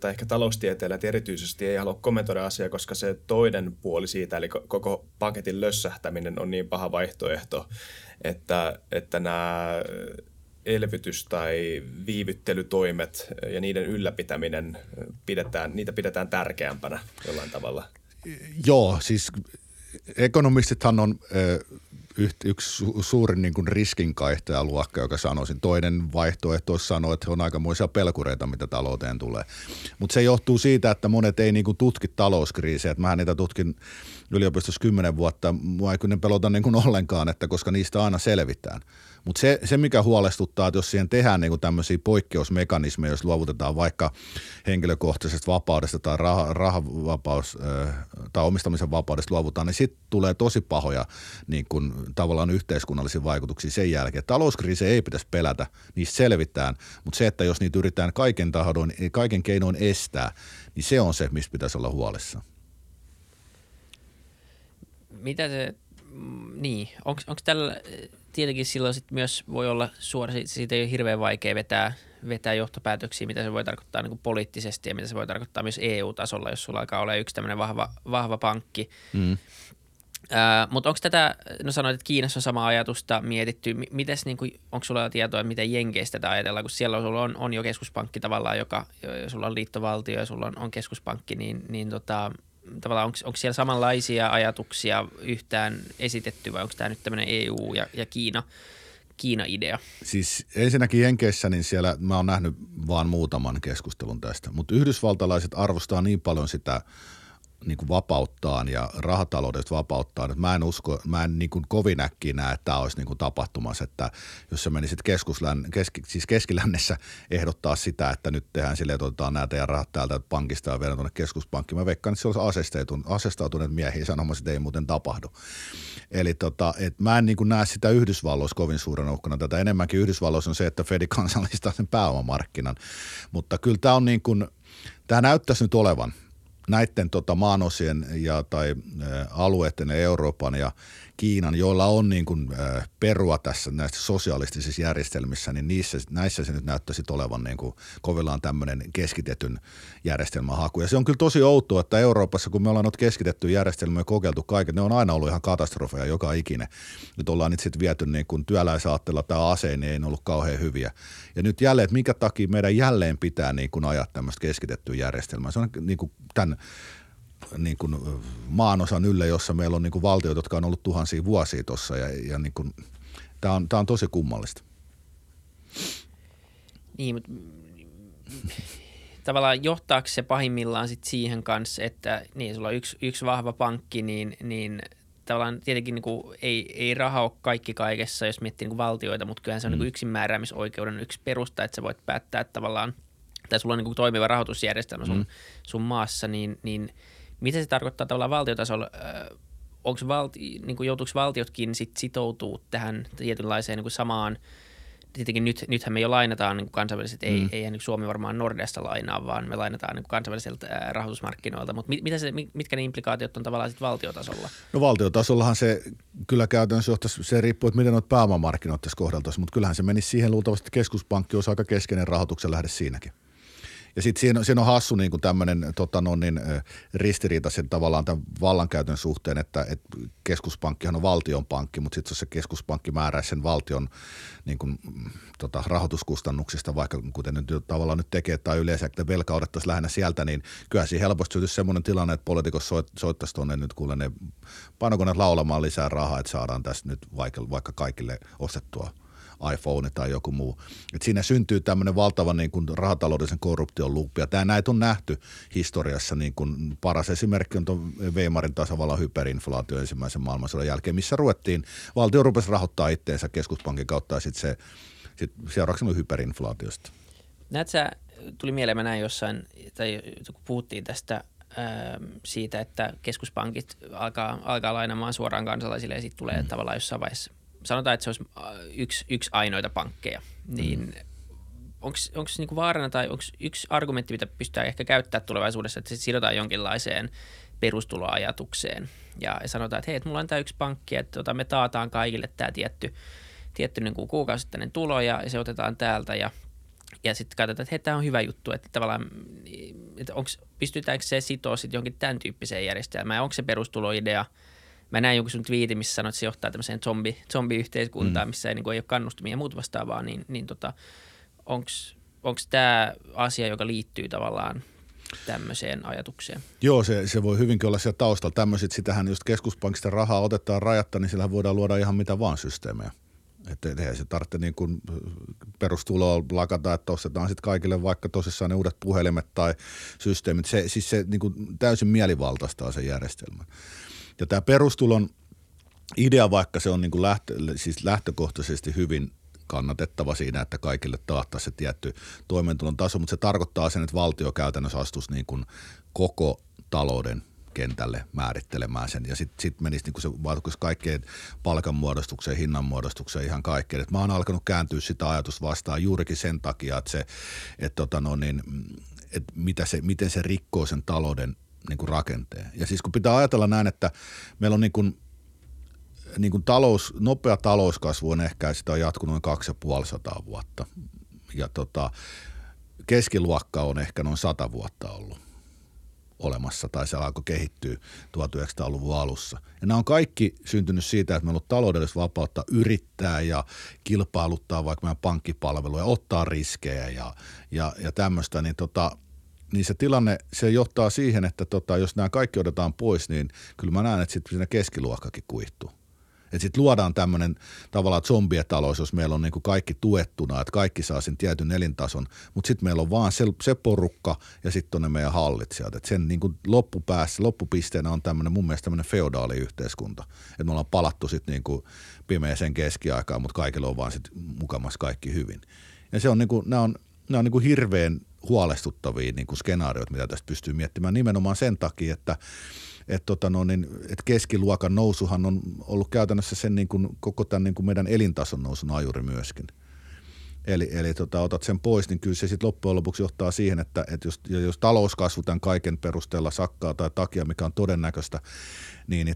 tai ehkä taloustieteilijät erityisesti, ei halua kommentoida asiaa, koska se toinen puoli siitä, eli koko paketin lössähtäminen on niin paha vaihtoehto, että nämä elvytys- tai viivyttelytoimet ja niiden ylläpitäminen, niitä pidetään tärkeämpänä jollain tavalla? Joo, siis ekonomistithan on yksi suuri niin kuin riskinkaihtajaluokka, joka sanoisin. Toinen vaihtoehto olisi sanoa, että on aikamoisia pelkureita, mitä talouteen tulee. Mutta se johtuu siitä, että monet ei niin kuin tutki talouskriisejä. Mähän niitä tutkin yliopistossa 10 vuotta. Mua ei kyllä pelota niin kuin ollenkaan, koska niistä aina selvitään. Mutta se, mikä huolestuttaa, että jos siihen tehdään niinku tämmöisiä poikkeusmekanismeja, jos luovutetaan vaikka henkilökohtaisesta vapaudesta tai rahavapaus tai omistamisen vapaudesta luovutaan, niin sitten tulee tosi pahoja niin kun, tavallaan yhteiskunnallisia vaikutuksia sen jälkeen. Talouskriisejä ei pitäisi pelätä, niistä selvitään, mutta se, että jos niitä yritetään kaiken keinoin estää, niin se on se, mistä pitäisi olla huolissaan. Onko tällä... Tietenkin silloin sit myös voi olla siitä ei ole hirveän vaikea vetää johtopäätöksiä, mitä se voi tarkoittaa niin kuin poliittisesti ja mitä se voi tarkoittaa myös EU-tasolla, jos sulla alkaa olla yksi tämmöinen vahva pankki. Mm. Mutta onko tätä, sanoit, että Kiinassa on samaa ajatusta mietitty, onko sulla tietoa, että miten Jenkeissä tätä ajatellaan, kun siellä sulla on jo keskuspankki tavallaan, sulla on liittovaltio ja sulla on keskuspankki, niin tavallaan onko siellä samanlaisia ajatuksia yhtään esitetty vai onko tämä nyt tämmöinen EU ja Kiina-idea? Siis ensinnäkin Jenkeissä, niin siellä mä oon nähnyt vaan muutaman keskustelun tästä, mutta yhdysvaltalaiset arvostaa niin paljon sitä niin kuin vapauttaan ja rahataloudesta vapauttaan, että mä en niin kuin kovin äkkiä näe, että tämä olisi niin kuin tapahtumassa, että jos sä menisit keskilännessä ehdottaa sitä, että nyt tehdään silleen, että otetaan nämä teidän rahat täältä pankista ja viedään tuonne keskuspankkiin. Mä veikkaan, että se olisi asestautuneet miehiä sanomassa, että ei muuten tapahdu. Eli mä en niin kuin näe sitä Yhdysvalloissa kovin suurena uhkana. Tätä enemmänkin Yhdysvalloissa on se, että Fed kansallistaa sen pääomamarkkinan, mutta kyllä tämä on niin kuin, tämä näyttäisi nyt olevan näiden maanosien tai alueiden ja Euroopan ja Kiinan, joilla on niin kuin perua tässä näissä sosialistisissa järjestelmissä, niin näissä se nyt näyttäisi olevan niin kuin kovillaan tämmöinen keskitetyn järjestelmän haku. Ja se on kyllä tosi outoa, että Euroopassa, kun me ollaan noita keskitettyä järjestelmiä kokeiltu kaiken, ne on aina ollut ihan katastrofeja joka ikinen. Nyt ollaan nyt sitten viety niin kuin työläisaatteella tai asein, niin ei ollut kauhean hyviä. Ja nyt jälleen, että minkä takia meidän jälleen pitää niin kuin ajaa tämmöistä keskitettyä järjestelmää. Se on niin kuin tämän niin kuin maanosan ylle, jossa meillä on niin kuin valtioita, jotka on ollut tuhansia vuosia tuossa ja niin kuin, tämä on tosi kummallista. Niin, mutta tavallaan johtaako se pahimmillaan sit siihen kanssa, että niin sulla on yksi vahva pankki, niin tavallaan tietenkin niin kuin ei raha ole kaikki kaikessa, jos miettii niin kuin valtioita, mutta kyllähän se on niin kuin yksinmääräämisoikeuden yksi perusta, että sä voit päättää tavallaan, tai sulla on niin kuin toimiva rahoitusjärjestelmä sun maassa, niin mitä se tarkoittaa tavallaan valtiotasolla? Joutuuko valtiotkin sit sitoutua tähän tietynlaiseen niin kuin samaan tietenkin nythän me jo lainataan niin kansainväliset, ei niin Suomi varmaan Nordeasta lainaa, vaan me lainataan niin kansainvälisiltä rahoitusmarkkinoilta, mutta mitkä ne implikaatiot on tavallaan sitten valtiotasolla? No valtiotasollahan se kyllä käytännössä johtaisi, se riippuu, että miten noita pääomamarkkinoita tässä kohdeltaisiin, mutta kyllähän se menisi siihen luultavasti, että keskuspankki olisi aika keskeinen rahoituksen lähde siinäkin. Ja sitten siinä on hassu niin kuin tämmöinen ristiriita sen tavallaan tämän vallankäytön suhteen, että keskuspankkihan on valtionpankki, mutta sitten se keskuspankki määräisi sen valtion niin kuin, rahoituskustannuksista, vaikka kuten nyt tavallaan nyt tekee tai yleensä, että velkaudettaisiin lähinnä sieltä, niin kyllä siinä helposti syntyisi semmoinen tilanne, että poliitikos soittaisi tuonne nyt kuule ne painokoneet laulamaan lisää rahaa, että saadaan tässä nyt vaikka kaikille ostettua iPhone tai joku muu. Et siinä syntyy tämmöinen valtava niin kuin rahataloudellisen korruption luuppi, ja näitä on nähty historiassa. Niin kuin paras esimerkki on tuon Weimarin tasavallan hyperinflaatio ensimmäisen maailmansodan jälkeen, missä valtio rupesi rahoittaa itteensä keskuspankin kautta, ja sitten seuraavaksi hyperinflaatiosta. Näetkö, tuli mieleen, mä näin jossain, tai kun puhuttiin tästä siitä, että keskuspankit alkaa lainamaan suoraan kansalaisille, ja sitten tulee tavallaan jossain vaiheessa sanotaan, että se olisi yksi ainoita pankkeja, niin onko se niinku vaarana tai onko yksi argumentti, mitä pystytään ehkä käyttämään tulevaisuudessa, että se sidotaan jonkinlaiseen perustuloajatukseen ja sanotaan, että hei, että mulla on tämä yksi pankki, että me taataan kaikille tämä tietty niinku kuukausittainen tulo ja se otetaan täältä ja sitten katsotaan, että hei, tämä on hyvä juttu, että tavallaan että pystytäänkö se sitoa sitten jonkin tämän tyyppiseen järjestelmään ja onko se perustuloidea. Mä näin joku sun twiitin, missä sanoit, että se johtaa tämmöiseen zombiyhteiskuntaan, missä ei, niin kuin, ei ole kannustumia ja muut vastaavaa, niin onko tämä asia, joka liittyy tavallaan tämmöiseen ajatukseen? Joo, se voi hyvinkin olla siellä taustalla. Sitähän just keskuspankista rahaa otetaan rajatta, niin sillähän voidaan luoda ihan mitä vaan systeemejä. Että ei se tarvitse niin kuin perustuloa lakata, että ostetaan sitten kaikille vaikka tosissaan ne uudet puhelimet tai systeemit. Se niin kuin täysin mielivaltaistaa sen järjestelmän. Ja tämä perustulon idea, vaikka se on niin kuin lähtökohtaisesti hyvin kannatettava siinä, että kaikille taattaisi se tietty toimeentulon taso, mutta se tarkoittaa sen, että valtio käytännössä astuisi niin kuin koko talouden kentälle määrittelemään sen. Ja sitten menisi niin kuin se vaikutus kaikkeen palkanmuodostukseen, hinnanmuodostukseen, ihan kaikkeen. Et mä oon alkanut kääntyä sitä ajatusta vastaan juurikin sen takia, että miten se rikkoo sen talouden niin kuin rakenteen. Ja siis kun pitää ajatella näin, että meillä on niin kuin nopea talouskasvu on ehkä, sitä on jatkunut noin 250 vuotta. Ja keskiluokka on ehkä noin 100 vuotta ollut olemassa, tai se alkoi kehittyä 1900-luvun alussa. Ja nämä on kaikki syntynyt siitä, että meillä on ollut taloudellista vapautta yrittää ja kilpailuttaa vaikka meidän pankkipalveluja, ottaa riskejä ja tämmöistä, niin se tilanne, se johtaa siihen, että jos nämä kaikki otetaan pois, niin kyllä mä näen, että sitten siinä keskiluokkakin kuihtuu. Että sitten luodaan tämmöinen tavallaan zombietalous, jos meillä on niin kuin kaikki tuettuna, että kaikki saa sen tietyn elintason, mutta sitten meillä on vaan se porukka ja sitten on ne meidän hallitsijat. Että sen niin kuin loppupisteenä on tämmöinen mun mielestä tämmöinen feodaali yhteiskunta. Että me ollaan palattu sitten niin kuin pimeäseen keskiaikaan, mutta kaikilla on vaan sitten mukamassa kaikki hyvin. Ja se on niin kuin, nämä on niin kuin hirveän huolestuttavia niin kuin skenaariot, mitä tästä pystyy miettimään nimenomaan sen takia, että keskiluokan nousuhan on ollut käytännössä sen niin kuin, koko tämän niin kuin meidän elintason nousun ajuri myöskin. Eli otat sen pois, niin kyllä se sitten loppujen lopuksi johtaa siihen, että jos talouskasvu tämän kaiken perusteella sakkaa tai takia, mikä on todennäköistä, niin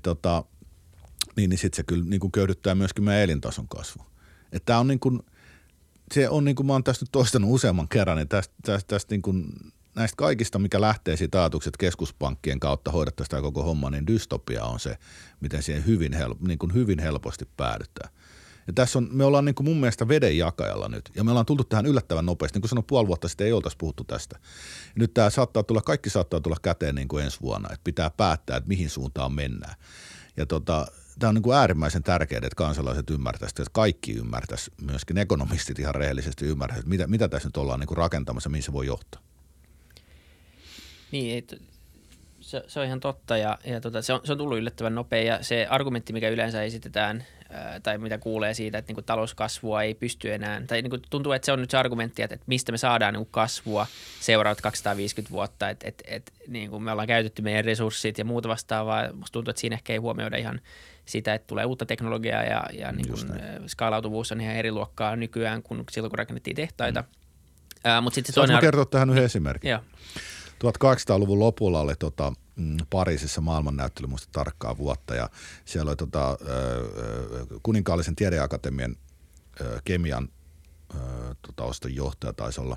sitten se kyllä niin kuin köyhdyttää myöskin meidän elintason kasvu. Että tämä on niin kuin se on niin kuin mä oon tästä nyt toistanut useamman kerran, niin tästä niin kuin näistä kaikista, mikä lähtee siitä ajatukset keskuspankkien kautta hoidettaisiin tämä koko homma, niin dystopia on se, miten siihen hyvin helposti päädytään. Ja tässä me ollaan niin kuin mun mielestä vedenjakajalla nyt, ja me ollaan tultu tähän yllättävän nopeasti. Niin kuin sanoin, puoli vuotta sitten ei oltaisi puhuttu tästä. Ja nyt tämä kaikki saattaa tulla käteen niin kuin ensi vuonna, että pitää päättää, että mihin suuntaan mennään. Ja tämä on niin kuin äärimmäisen tärkeää, että kansalaiset ymmärtäisivät, että kaikki ymmärtäisivät, myöskin ekonomistit ihan rehellisesti ymmärtäisivät, mitä tässä nyt ollaan niin kuin rakentamassa, mihin se voi johtaa. Niin, se on ihan totta ja se on tullut yllättävän nopea ja se argumentti, mikä yleensä esitetään tai mitä kuulee siitä, että niin kuin talouskasvua ei pysty enää, tai niin kuin tuntuu, että se on nyt se argumentti, että mistä me saadaan niin kuin kasvua seuraavat 250 vuotta, että niin kuin me ollaan käytetty meidän resurssit ja muuta vastaavaa. Musta tuntuu, että siinä ehkä ei huomioida ihan sitä, että tulee uutta teknologiaa ja niin kuin skaalautuvuus on ihan eri luokkaa nykyään kuin silloin, kun rakennettiin tehtaita. Mutta sitten toinen... Saanko kertoa tähän yhden esimerkin? Joo. 1800-luvun lopulla oli Pariisissa maailmannäyttely, muista tarkkaa vuotta, ja siellä oli kuninkaallisen tiedeakatemian kemian ostonjohtaja taisi olla.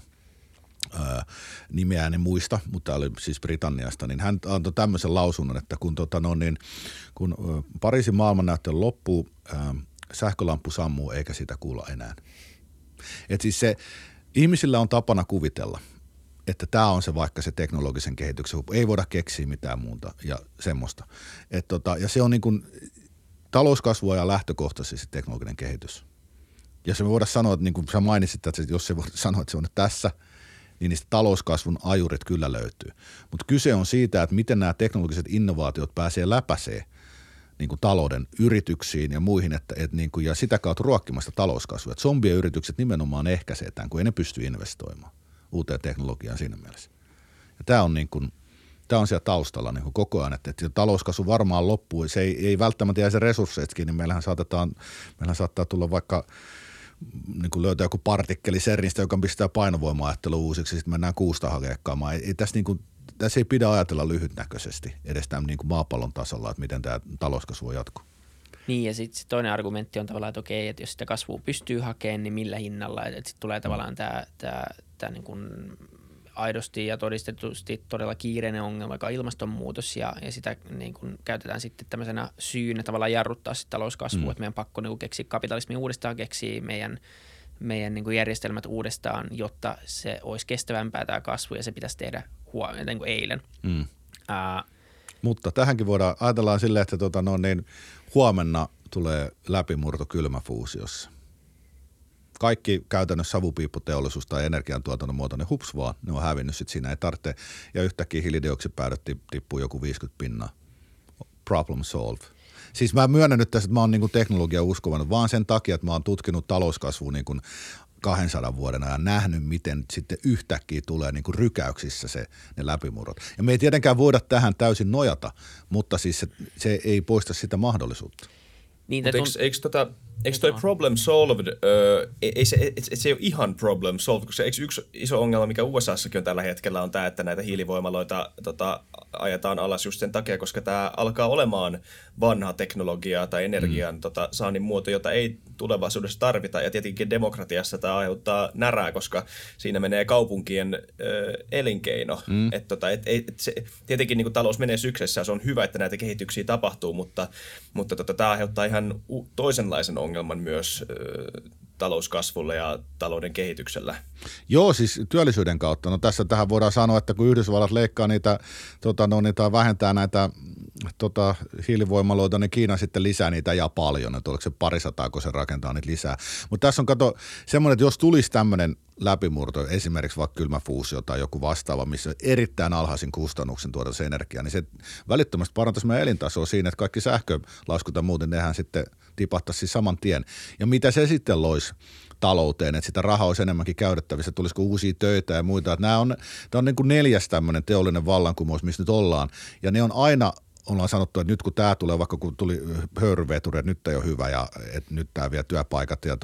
Nimeä en muista, mutta tämä oli siis Britanniasta, niin hän antoi tämmöisen lausunnon, että kun Pariisin maailmannäyttely loppuu, sähkölamppu sammuu eikä sitä kuulla enää. Et siis se, ihmisillä on tapana kuvitella, että tämä on se vaikka se teknologisen kehityksen, ei voida keksiä mitään muuta ja semmoista. Et ja se on niin kuin talouskasvua ja lähtökohtaisesti teknologinen kehitys. Ja se me voidaan sanoa, että niin kuin sä mainitsit, että jos se voidaan sanoa, että se on tässä, niin niistä talouskasvun ajurit kyllä löytyy. Mutta kyse on siitä, että miten nämä teknologiset innovaatiot pääsee läpäisee niin kuin talouden yrityksiin ja muihin, että niin kuin, ja sitä kautta ruokkimasta talouskasvua. Zombien yritykset nimenomaan ehkäisee tämän, kun ei ne pysty investoimaan uuteen teknologiaan siinä mielessä. Ja tämä on, niin kuin, tämä on siellä taustalla niin kuin koko ajan, että talouskasvu varmaan loppuu. Se ei välttämättä jää se resursseitkin, niin meillähän saattaa tulla vaikka niin kuin löytää joku partikkeli CERNistä, joka pistää painovoima-ajattelu uusiksi, sitten mennään kuusta hakemaan. Tässä ei pidä ajatella lyhytnäköisesti edes tämän niin kuin maapallon tasolla, että miten tämä talouskasvu jatkuu. Niin, ja sitten toinen argumentti on tavallaan, että okei, että jos sitä kasvua pystyy hakemaan, niin millä hinnalla? Että sitten tulee tavallaan tämä niin kuin aidosti ja todistetusti todella kiireinen ongelma, joka on ilmastonmuutos, ja sitä niin kun käytetään sitten tämmöisenä syynä tavallaan jarruttaa sitten talouskasvua, että meidän on pakko niin keksiä kapitalismi uudestaan, keksiä meidän niin kun järjestelmät uudestaan, jotta se olisi kestävämpää tämä kasvu, ja se pitäisi tehdä niin kuin eilen. Mutta tähänkin voidaan, ajatellaan silleen, että huomenna tulee läpimurto kylmäfuusiossa. Kaikki käytännössä savupiipputeollisuus tai energiantuotannon muotoinen hups vaan, ne on hävinnyt sitten siinä, ei tarvitse. Ja yhtäkkiä hiilidioksidipäädöt tippuu joku 50%. Problem solved. Siis mä myönnän nyt tässä, että mä oon niinku teknologiaa uskovanut vaan sen takia, että mä oon tutkinut talouskasvua niinku 200 vuoden ajan, nähnyt, miten sitten yhtäkkiä tulee niinku rykäyksissä ne läpimurrot. Ja me ei tietenkään voida tähän täysin nojata, mutta siis se ei poista sitä mahdollisuutta. Niin, eikö toi problem solved, se ei ole ihan problem solved, koska yksi iso ongelma, mikä USAssakin on tällä hetkellä, on tämä, että näitä hiilivoimaloita ajetaan alas just sen takia, koska tämä alkaa olemaan vanhaa teknologiaa tai energian saannin muoto, jota ei tulevaisuudessa tarvita. Ja tietenkin demokratiassa tämä aiheuttaa närää, koska siinä menee kaupunkien elinkeino. Tietenkin niin kuin talous menee syksessä, se on hyvä, että näitä kehityksiä tapahtuu, mutta tämä aiheuttaa ihan toisenlaisen ongelman myös talouskasvulle ja talouden kehityksellä. Joo, siis työllisyyden kautta. No tässä tähän voidaan sanoa, että kun Yhdysvallat leikkaa niitä, vähentää näitä hiilivoimaloita, niin Kiina sitten lisää niitä ja paljon. Että oliko se 200, kun se rakentaa niitä lisää. Mutta tässä on semmoinen, että jos tulisi tämmöinen läpimurto, esimerkiksi vaikka kylmäfuusio tai joku vastaava, missä erittäin alhaisin kustannuksen tuoda se energia, niin se välittömästi parantaisi meidän elintasoa siinä, että kaikki sähkölaskut ja muuten nehän sitten tipattaisiin saman tien. Ja mitä se sitten loisi talouteen, että sitä rahaa olisi enemmänkin käytettävissä, tulisiko uusia töitä ja muita. Nämä on, tämä on niin kuin 4. tämmöinen teollinen vallankumous, missä nyt ollaan, ja ne on aina ollaan sanottu, että nyt kun tämä tulee, vaikka kun tuli höyryveturi, että nyt ei ole hyvä ja että nyt tämä vie työpaikat ja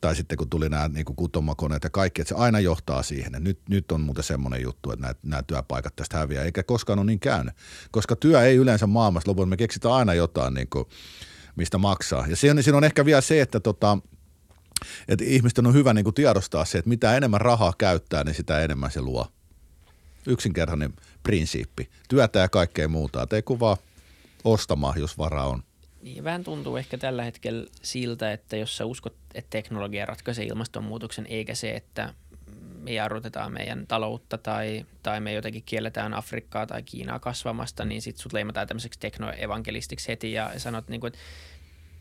tai sitten kun tuli nämä niin kutomakoneet ja kaikki, että se aina johtaa siihen. Nyt on muuten semmoinen juttu, että nämä työpaikat tästä häviää, eikä koskaan ole niin käynyt, koska työ ei yleensä maailmassa lopulta, me keksitään aina jotain niin kuin, mistä maksaa. Ja siinä on ehkä vielä se, että että ihmisten on hyvä niin kuin tiedostaa se, että mitä enemmän rahaa käyttää, niin sitä enemmän se luo. Yksinkertainen prinsiippi. Työtä ja kaikkea muuta. Et ei kun vaan ostamaan, jos varaa on. Niin, vähän tuntuu ehkä tällä hetkellä siltä, että jos sä uskot, että teknologia ratkaisee ilmastonmuutoksen, eikä se, että me jarrutetaan meidän taloutta tai me jotenkin kielletään Afrikkaa tai Kiinaa kasvamasta, niin sit sut leimataan tämmöiseksi teknoevankelistiksi heti ja sanot, niin kuin, että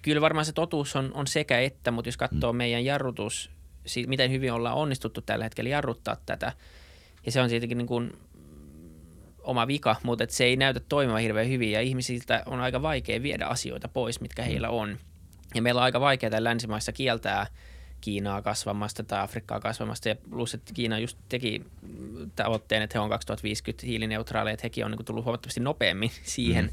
kyllä varmaan se totuus on sekä että, mutta jos katsoo meidän jarrutus, miten hyvin ollaan onnistuttu tällä hetkellä jarruttaa tätä, ja se on tietenkin niin kuin oma vika, mutta et se ei näytä toimivan hirveän hyvin ja ihmisiltä on aika vaikea viedä asioita pois, mitkä heillä on. Ja meillä on aika vaikea täällä länsimaissa kieltää Kiinaa kasvamasta tai Afrikkaa kasvamasta, ja plus, että Kiina just teki tavoitteen, että he on 2050 hiilineutraaleja, että hekin on niin kuin tullut huomattavasti nopeammin siihen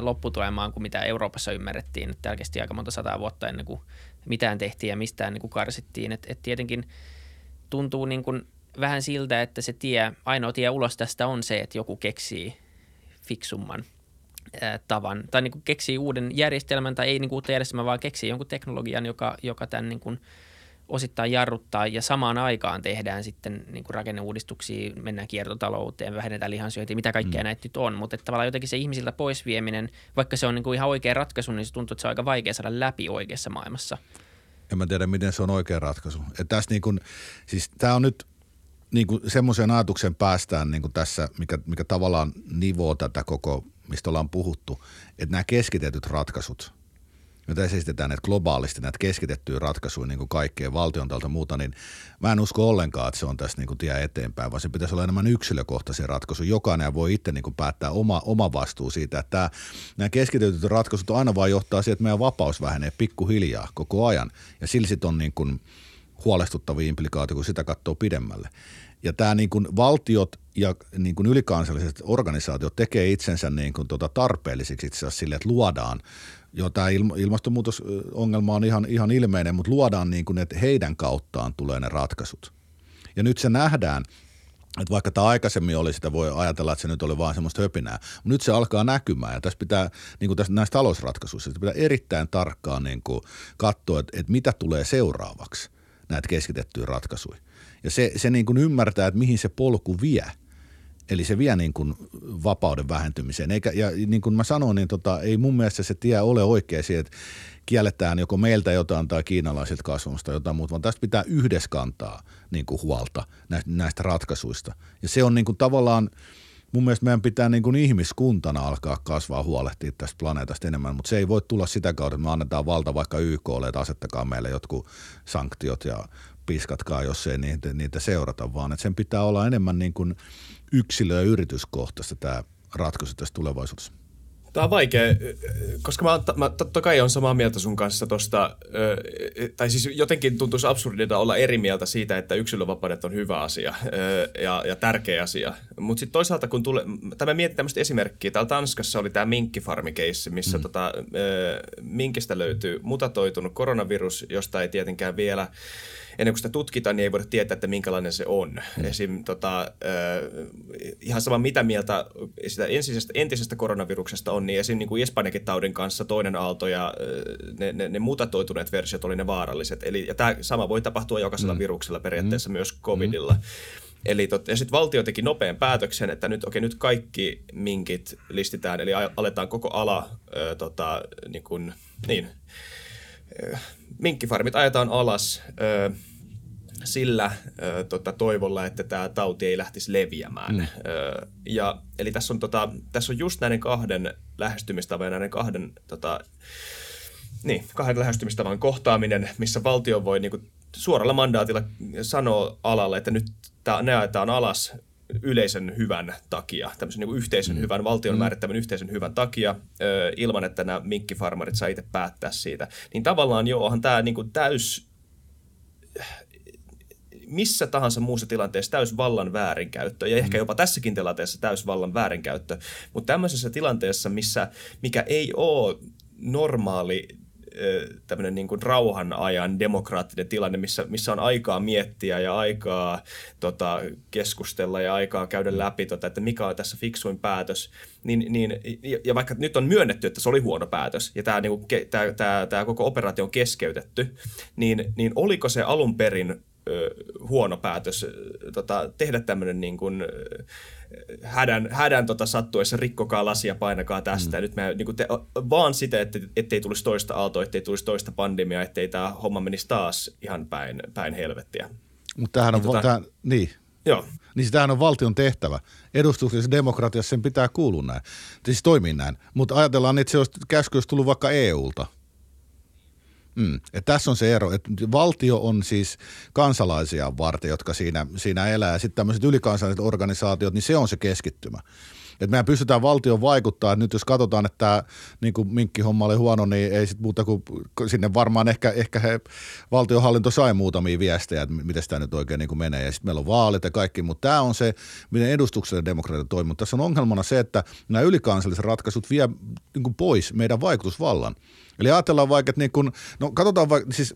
lopputulemaan kuin mitä Euroopassa ymmärrettiin, että oikeasti aika monta sataa vuotta ennen kuin mitään tehtiin ja mistään niin kuin karsittiin, että tietenkin tuntuu niin kuin vähän siltä, että se tie, ainoa tie ulos tästä on se, että joku keksii fiksumman tavan tai niin kuin keksii uuden järjestelmän tai ei niin kuin uutta järjestelmää, vaan keksii jonkun teknologian, joka tämän niin kuin osittain jarruttaa ja samaan aikaan tehdään sitten niin kuin rakenneuudistuksia, mennään kiertotalouteen, vähennetään lihansyöntiä, mitä kaikkea näitä nyt on, mutta että tavallaan jotenkin se ihmisiltä pois vieminen, vaikka se on niin kuin ihan oikea ratkaisu, niin se tuntuu, että se on aika vaikea saada läpi oikeassa maailmassa. En mä tiedä, miten se on oikea ratkaisu. Että tässä niin kuin, siis tämä on nyt niin kuin semmoisen ajatuksen päästään niin kuin tässä, mikä tavallaan nivoo tätä koko, mistä ollaan puhuttu, että nämä keskitetyt ratkaisut, joita esitetään, että globaalisti näitä keskitettyjä ratkaisuja niin kuin kaikkeen valtion tältä muuta, niin mä en usko ollenkaan, että se on tässä niin kuin tie eteenpäin, vaan se pitäisi olla enemmän yksilökohtaisia ratkaisuja. Jokainen voi itse niin kuin päättää oma vastuu siitä, että nämä keskitetyt ratkaisut aina vaan johtaa siihen, että meidän vapaus vähenee pikkuhiljaa koko ajan, ja sillä sit on niin kuin huolestuttavia implikaatioita, kun sitä katsoo pidemmälle. Ja tämä niin kuin valtiot ja niin kuin ylikansalliset organisaatiot tekee itsensä niin kuin tarpeellisiksi itse asiassa sille, että luodaan, jo tämä ilmastonmuutosongelma on ihan ilmeinen, mutta luodaan niin kuin, että heidän kauttaan tulee ne ratkaisut. Ja nyt se nähdään, että vaikka tämä aikaisemmin oli, sitä voi ajatella, että se nyt oli vaan semmoista höpinää, mutta nyt se alkaa näkymään ja tässä pitää, niin kuin tässä näissä talousratkaisuissa, pitää erittäin tarkkaan niin kuin katsoa, että mitä tulee seuraavaksi näitä keskitettyjä ratkaisuja. Ja se niin kuin ymmärtää, että mihin se polku vie. Eli se vie niin kuin vapauden vähentymiseen. Ja niin kuin mä sanoin, niin ei mun mielestä se tie ole oikea siihen, että kielletään joko meiltä jotain tai kiinalaisilta kasvamasta jotain muuta, vaan tästä pitää yhdessä kantaa niin kuin huolta näistä ratkaisuista. Ja se on niin kuin tavallaan, mun mielestä meidän pitää niin kuin ihmiskuntana alkaa kasvaa huolehtia tästä planeetasta enemmän, mutta se ei voi tulla sitä kautta, että me annetaan valta vaikka YK:lle, että asettakaa meille jotkut sanktiot ja piskatkaa, jos ei niitä seurata, vaan että sen pitää olla enemmän niin kuin yksilö- ja yrityskohtaista tämä ratkaisu tässä tulevaisuudessa. Tämä on vaikea, koska mä totta kai olen samaa mieltä sun kanssa tuosta, tai siis jotenkin tuntuisi absurdilta olla eri mieltä siitä, että yksilönvapaudet on hyvä asia ja tärkeä asia. Mutta sitten toisaalta, kun mä mietin tämmöistä esimerkkiä, täällä Tanskassa oli tämä minkkifarmikeissi, missä minkistä löytyy mutatoitunut koronavirus, josta ei tietenkään vielä, ennen kuin sitä tutkitaan, niin ei voida tietää, että minkälainen se on. Esim. Ihan sama mitä mieltä sitä entisestä koronaviruksesta on, niin esim. Niin kuin Espanjankin taudin kanssa toinen aalto ja ne mutatoituneet versiot oli ne vaaralliset. Eli, ja tämä sama voi tapahtua jokaisella viruksella periaatteessa myös covidilla. Eli ja sitten valtio teki nopean päätöksen, että nyt kaikki minkit listitään, eli aletaan koko ala minkkifarmit ajetaan alas sillä toivolla, että tämä tauti ei lähtisi leviämään. Eli tässä on, tässä on just näiden kahden lähestymistavan, kahden lähestymistavan kohtaaminen, missä valtio voi suoralla mandaatilla sanoa alalle, että nyt ne ajetaan alas yleisen hyvän takia, tämmöisen yhteisen hyvän, valtion määrittämän yhteisen hyvän takia, ilman että nämä minkkifarmarit saa itse päättää siitä. Niin tavallaan onhan tämä missä tahansa muussa tilanteessa täysvallan väärinkäyttö, ja ehkä jopa tässäkin tilanteessa täysvallan väärinkäyttö, mutta tämmöisessä tilanteessa, mikä ei ole normaali tämmöinen rauhan ajan demokraattinen tilanne, missä on aikaa miettiä ja aikaa keskustella ja aikaa käydä läpi, että mikä on tässä fiksuin päätös. Ja vaikka nyt on myönnetty, että se oli huono päätös ja tämä koko operaatio on keskeytetty, niin oliko se alun perin huono päätös tehdä tämmöinen hädän sattuessa rikkokaa lasia, painakaa tästä. Nyt mä vaan sitä, ettei tulisi toista aaltoa, ettei tulisi toista pandemiaa, ettei tämä homma menisi taas ihan päin helvettiä. Mutta tämähän Joo. Niin sitähän on valtion tehtävä. Edustuksellisessa demokratiassa sen pitää kuulua näin. Siis toimii näin. Mutta ajatellaan, että se olisi käsky, olisi tullut vaikka EUlta. Että tässä on se ero, että valtio on siis kansalaisia varten, jotka siinä elää. Ja sitten tämmöiset ylikansalliset organisaatiot, niin se on se keskittymä. Että mehän pystytään valtion vaikuttaa, että nyt jos katsotaan, että tämä niin kuin minkkihomma oli huono, niin ei sitten muuta kuin sinne varmaan ehkä he, valtionhallinto sai muutamia viestejä, että miten sitä nyt oikein niin kuin menee. Ja sitten meillä on vaalit ja kaikki, mutta tämä on se, miten edustuksellinen demokratia toimii. Mutta tässä on ongelmana se, että nämä ylikansalliset ratkaisut vie niin kuin pois meidän vaikutusvallan. Eli ajatellaan vaikka, että niin kun, no katsotaan vaikka, siis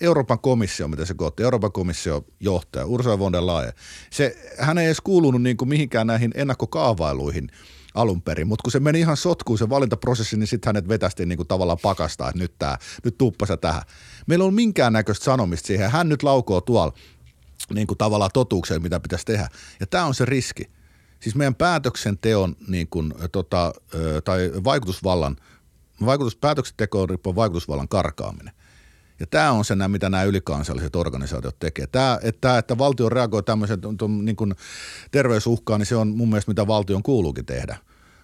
Euroopan komissio, mitä se kohti, Euroopan komission johtaja, Ursula von der Leyen. Hän ei edes kuulunut niin kuin mihinkään näihin ennakkokaavailuihin alun perin, mutta kun se meni ihan sotkuun se valintaprosessi, niin sitten hänet vetästiin niin kuin tavallaan pakastaa, että nyt tuuppasa tähän. Meillä on minkäännäköistä sanomista siihen, hän nyt laukoo tuolla niin kuin tavallaan totuukseen, mitä pitäisi tehdä. Ja tämä on se riski. Siis meidän päätöksenteon niin kuin, tai vaikutusvallan, päätöksentekoon riippuu vaikutusvallan karkaaminen. Ja tämä on se, mitä nämä ylikansalliset organisaatiot tekee. Tämä, että valtio reagoi tämmöiseen niin kuin terveysuhkaan, niin se on mun mielestä, mitä valtion kuuluukin tehdä.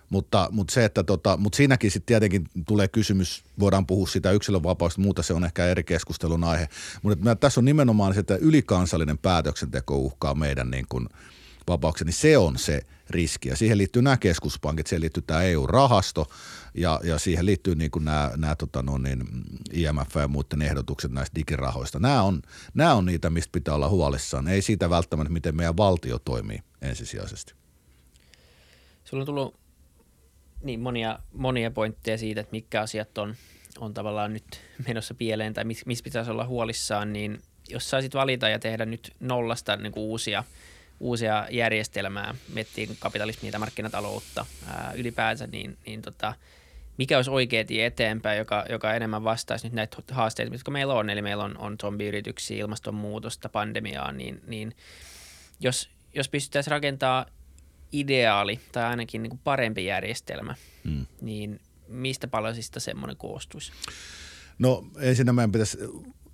Mutta se, että mutta siinäkin sitten tietenkin tulee kysymys, voidaan puhua sitä yksilönvapaudesta, muuta se on ehkä eri keskustelun aihe. Mutta tässä on nimenomaan se, että ylikansallinen päätöksenteko uhkaa meidän niin kuin vapauksia, niin se on se riski. Ja siihen liittyy nämä keskuspankit, siihen liittyy tämä EU-rahasto ja siihen liittyy niin kuin nämä IMF ja muiden ehdotukset näistä digirahoista. Nämä on niitä, mistä pitää olla huolissaan. Ei siitä välttämättä, miten meidän valtio toimii ensisijaisesti. Sulla on tullut niin monia pointteja siitä, että mitkä asiat on tavallaan nyt menossa pieleen tai missä pitäisi olla huolissaan, niin jos saisit valita ja tehdä nyt nollasta niin kuin uusia järjestelmää, miettiin kapitalismia ja markkinataloutta ylipäänsä, niin mikä olisi oikea tie eteenpäin, joka enemmän vastaisi nyt näitä haasteita, jotka meillä on. Eli meillä on zombiyrityksiä, ilmastonmuutosta, pandemiaa, niin jos pystyttäisiin rakentamaan ideaali tai ainakin niin kuin parempi järjestelmä, niin mistä palasista semmoinen koostuisi? No ensinnä meidän pitäisi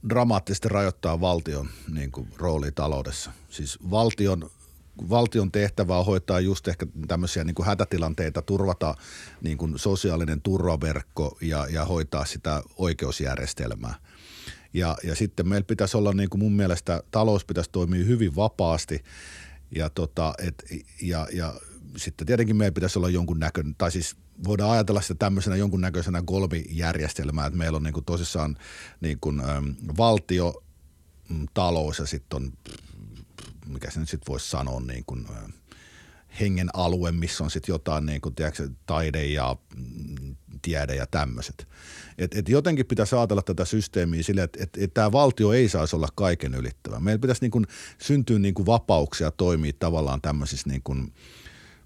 dramaattisesti rajoittaa valtion niin kuin roolia taloudessa. Siis valtion tehtävä on hoitaa just ehkä tämmöisiä niin kuin hätätilanteita, turvata niin kuin sosiaalinen turvaverkko ja hoitaa sitä oikeusjärjestelmää. Ja sitten meillä pitäisi olla niin kuin mun mielestä talous pitäisi toimia hyvin vapaasti ja sitten tietenkin meillä pitäisi olla jonkunnäköinen, tai siis voidaan ajatella sitä tämmöisenä jonkunnäköisenä kolmijärjestelmää, että meillä on niin kuin tosissaan niin kuin, valtio, talous ja sitten on, mikä se nyt sitten voisi sanoa, niin kuin, hengen alue, missä on sitten jotain niin kuin, tiedätkö, taide ja tiede ja tämmöiset. Et jotenkin pitäisi ajatella tätä systeemiä silleen, että tämä valtio ei saisi olla kaiken ylittävä. Meillä pitäisi niin kuin, syntyä niin kuin, vapauksia toimia tavallaan tämmöisissä niin kuin,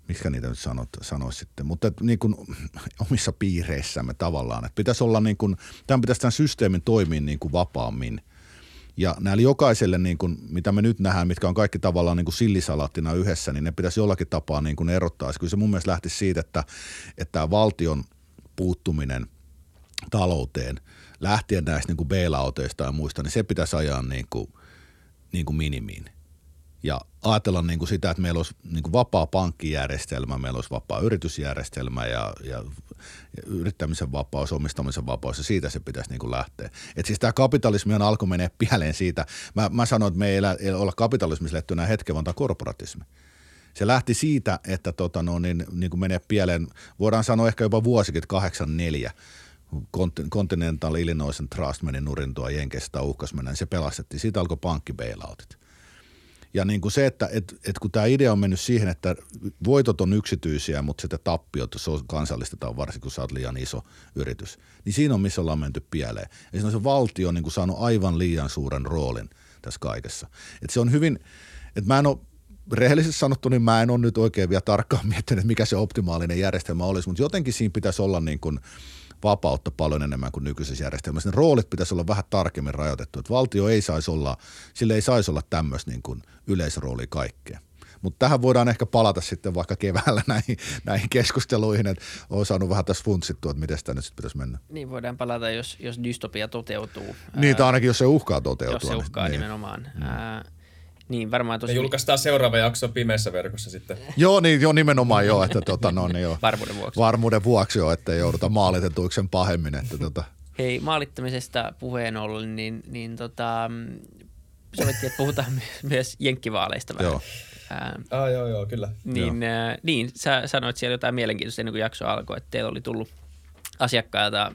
miksi niitä nyt sanoisi sitten, mutta niin kuin omissa piireissämme tavallaan, että pitäisi olla niin kuin, tämän systeemin toimia niin kuin vapaammin. Ja näillä jokaiselle niin kuin, mitä me nyt nähdään, mitkä on kaikki tavallaan niin kuin sillisalaattina yhdessä, niin ne pitäisi jollakin tapaa niin kuin erottaa. Kyllä se mun mielestä lähtisi siitä, että valtion puuttuminen talouteen lähtien näistä niin kuin bailouteista ja muista, niin se pitäisi ajaa niin kuin minimiin. Ja ajatella niin kuin sitä, että meillä olisi niin kuin vapaa pankkijärjestelmä, meillä olisi vapaa yritysjärjestelmä ja yrittämisen vapaus, omistamisen vapaus ja siitä se pitäisi niin kuin lähteä. Et siis tämä kapitalismi on alkoi menee pieleen siitä. Mä sanoin, että me ei olla kapitalismissa lähty enää hetken, vaan tämä korporatismi. Se lähti siitä, että niin kuin menee pieleen, voidaan sanoa ehkä jopa vuosikin 84. Continental Illinois Trust meni nurintoa Jenkeistä uhkas mennä, niin se pelastettiin. Siitä alkoi pankkibailoutit. Ja niin kuin se, että kun tämä idea on mennyt siihen, että voitot on yksityisiä, mutta sitten tappiot kansallistetaan varsinkin, kun sä oot liian iso yritys, niin siinä on, missä ollaan menty pieleen. Ja siinä on se valtio on niin kuin saanut aivan liian suuren roolin tässä kaikessa. Että se on hyvin, että mä en ole rehellisesti sanottu, niin mä en ole nyt oikein vielä tarkkaan miettinyt, mikä se optimaalinen järjestelmä olisi, mutta jotenkin siinä pitäisi olla niin kuin vapautta paljon enemmän kuin nykyisessä järjestelmässä. Ne roolit pitäisi olla vähän tarkemmin rajoitettu, että valtio ei saisi olla, sillä ei saisi olla tämmöistä niin kuin yleisroolia kaikkea. Mutta tähän voidaan ehkä palata sitten vaikka keväällä näihin keskusteluihin, että olen saanut vähän tässä funtsittua, että miten sitä nyt sitten pitäisi mennä. Niin voidaan palata, jos dystopia toteutuu. Niin, tai ainakin jos se uhkaa toteutua. Jos se uhkaa niin, nimenomaan. Niin, varmaan tosi. Ja julkaistaan seuraava jakso pimeässä verkossa sitten. Joo, niin jo nimenomaan joo, että varmuuden vuoksi. Varmuuden vuoksi jo, että joudutaan maalitetuiksi sen pahemmin, että Hei, maalittamisesta puheen ollen, niin sovittiin, että puhutaan myös jenkkivaaleista vähän. Joo. Joo, kyllä. Niin, joo. Niin sä sanoit siellä jotain mielenkiintoista ennen kuin jakso alkoi, että teillä oli tullut asiakkailta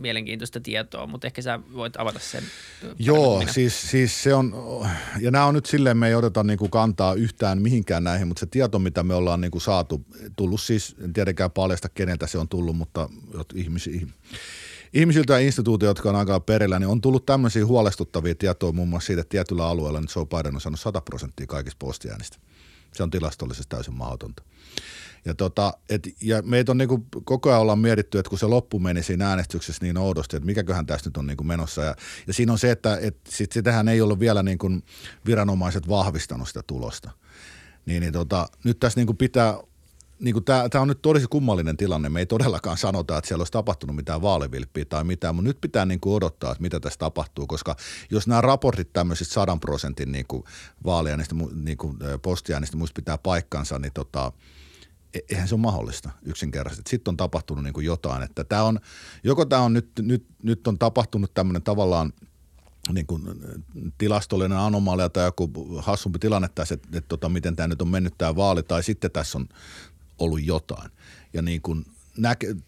mielenkiintoista tietoa, mutta ehkä sä voit avata sen. Joo, siis se on, ja nämä on nyt silleen, me ei odota niinku kantaa yhtään mihinkään näihin, mutta se tieto, mitä me ollaan niinku saatu, tullut siis, en tiedäkään paljasta keneltä se on tullut, mutta ihmisiltä ja instituutioita, jotka on aika perillä, niin on tullut tämmöisiä huolestuttavia tietoja muun muassa siitä, että tietyllä alueella nyt Joe Biden on saanut 100% kaikista postiäänistä. Se on tilastollisesti täysin mahdotonta. Ja, ja meitä on niinku koko ajan ollaan mietitty, että kun se loppu meni siinä äänestyksessä niin oudosti, että mikäköhän tässä nyt on niinku menossa. Ja siinä on se, että sitähän ei ollut vielä niinku viranomaiset vahvistanut sitä tulosta. Nyt tässä niinku pitää... Niin tämä on nyt todella kummallinen tilanne. Me ei todellakaan sanota, että siellä olisi tapahtunut mitään vaalivilppiä tai mitään, mutta nyt pitää niin kuin odottaa, että mitä tässä tapahtuu, koska jos nämä raportit tämmöisistä 100% niin kuin vaaliäänistä, niin kuin postiäänistä muista pitää paikkansa, niin eihän se ole mahdollista yksinkertaisesti. Sitten on tapahtunut niin kuin jotain, että tämä on, joko tämä on nyt on tapahtunut tämmöinen tavallaan niin kuin tilastollinen anomalia tai joku hassumpi tilanne tässä, että miten tämä nyt on mennyt tämä vaali, tai sitten tässä on ollut jotain. Ja niin kuin